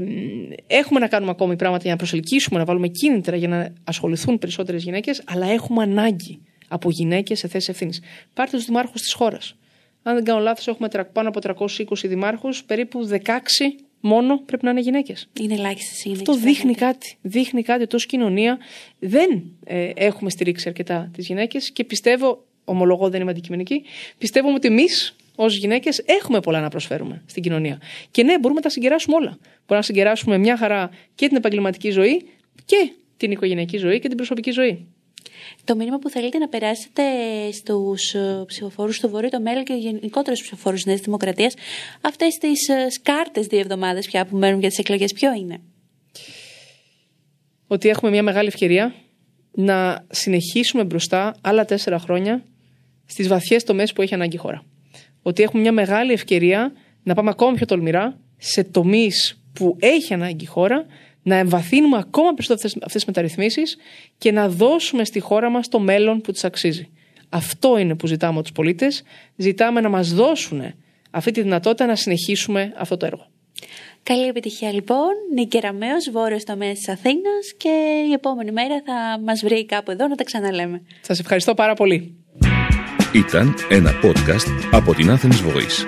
έχουμε να κάνουμε ακόμη πράγματα για να προσελκύσουμε, να βάλουμε κίνητρα για να ασχοληθούν περισσότερες γυναίκες. Αλλά έχουμε ανάγκη από γυναίκες σε θέσεις ευθύνης. Πάρτε τους δημάρχους της χώρας. Αν δεν κάνω λάθος, έχουμε πάνω από τριακόσιους είκοσι δημάρχους, περίπου δεκαέξι μόνο πρέπει να είναι γυναίκες. Είναι ελάχιστες οι γυναίκες. Αυτό δείχνει κάτι. Δείχνει κάτι ότι ως κοινωνία δεν ε, έχουμε στηρίξει αρκετά τις γυναίκες και πιστεύω, ομολογώ δεν είμαι αντικειμενική, πιστεύω ότι εμείς ως γυναίκες έχουμε πολλά να προσφέρουμε στην κοινωνία. Και ναι, μπορούμε να τα συγκεράσουμε όλα. Μπορούμε να συγκεράσουμε μια χαρά και την επαγγελματική ζωή και την οικογενειακή ζωή και την προσωπική ζωή. Το μήνυμα που θέλετε να περάσετε στους ψηφοφόρους του Βόρειο Τομέα και γενικότερα στους ψηφοφόρους της Νέας Δημοκρατίας, αυτές τις σκάρτες δύο εβδομάδες πια που μένουν για τις εκλογές, ποιο είναι? Ότι έχουμε μια μεγάλη ευκαιρία να συνεχίσουμε μπροστά άλλα τέσσερα χρόνια στις βαθιές τομές που έχει ανάγκη η χώρα. Ότι έχουμε μια μεγάλη ευκαιρία να πάμε ακόμα πιο τολμηρά σε τομείς που έχει ανάγκη η χώρα, να εμβαθύνουμε ακόμα περισσότερο αυτές τις μεταρρυθμίσεις και να δώσουμε στη χώρα μας το μέλλον που της αξίζει. Αυτό είναι που ζητάμε από τους πολίτες. Ζητάμε να μας δώσουν αυτή τη δυνατότητα να συνεχίσουμε αυτό το έργο. Καλή επιτυχία λοιπόν. Νίκη Κεραμέως, Βόρειος Τομέας της Αθήνας, και η επόμενη μέρα θα μας βρει κάπου εδώ να τα ξαναλέμε. Σας ευχαριστώ πάρα πολύ. Ήταν ένα podcast από την Athens Voice.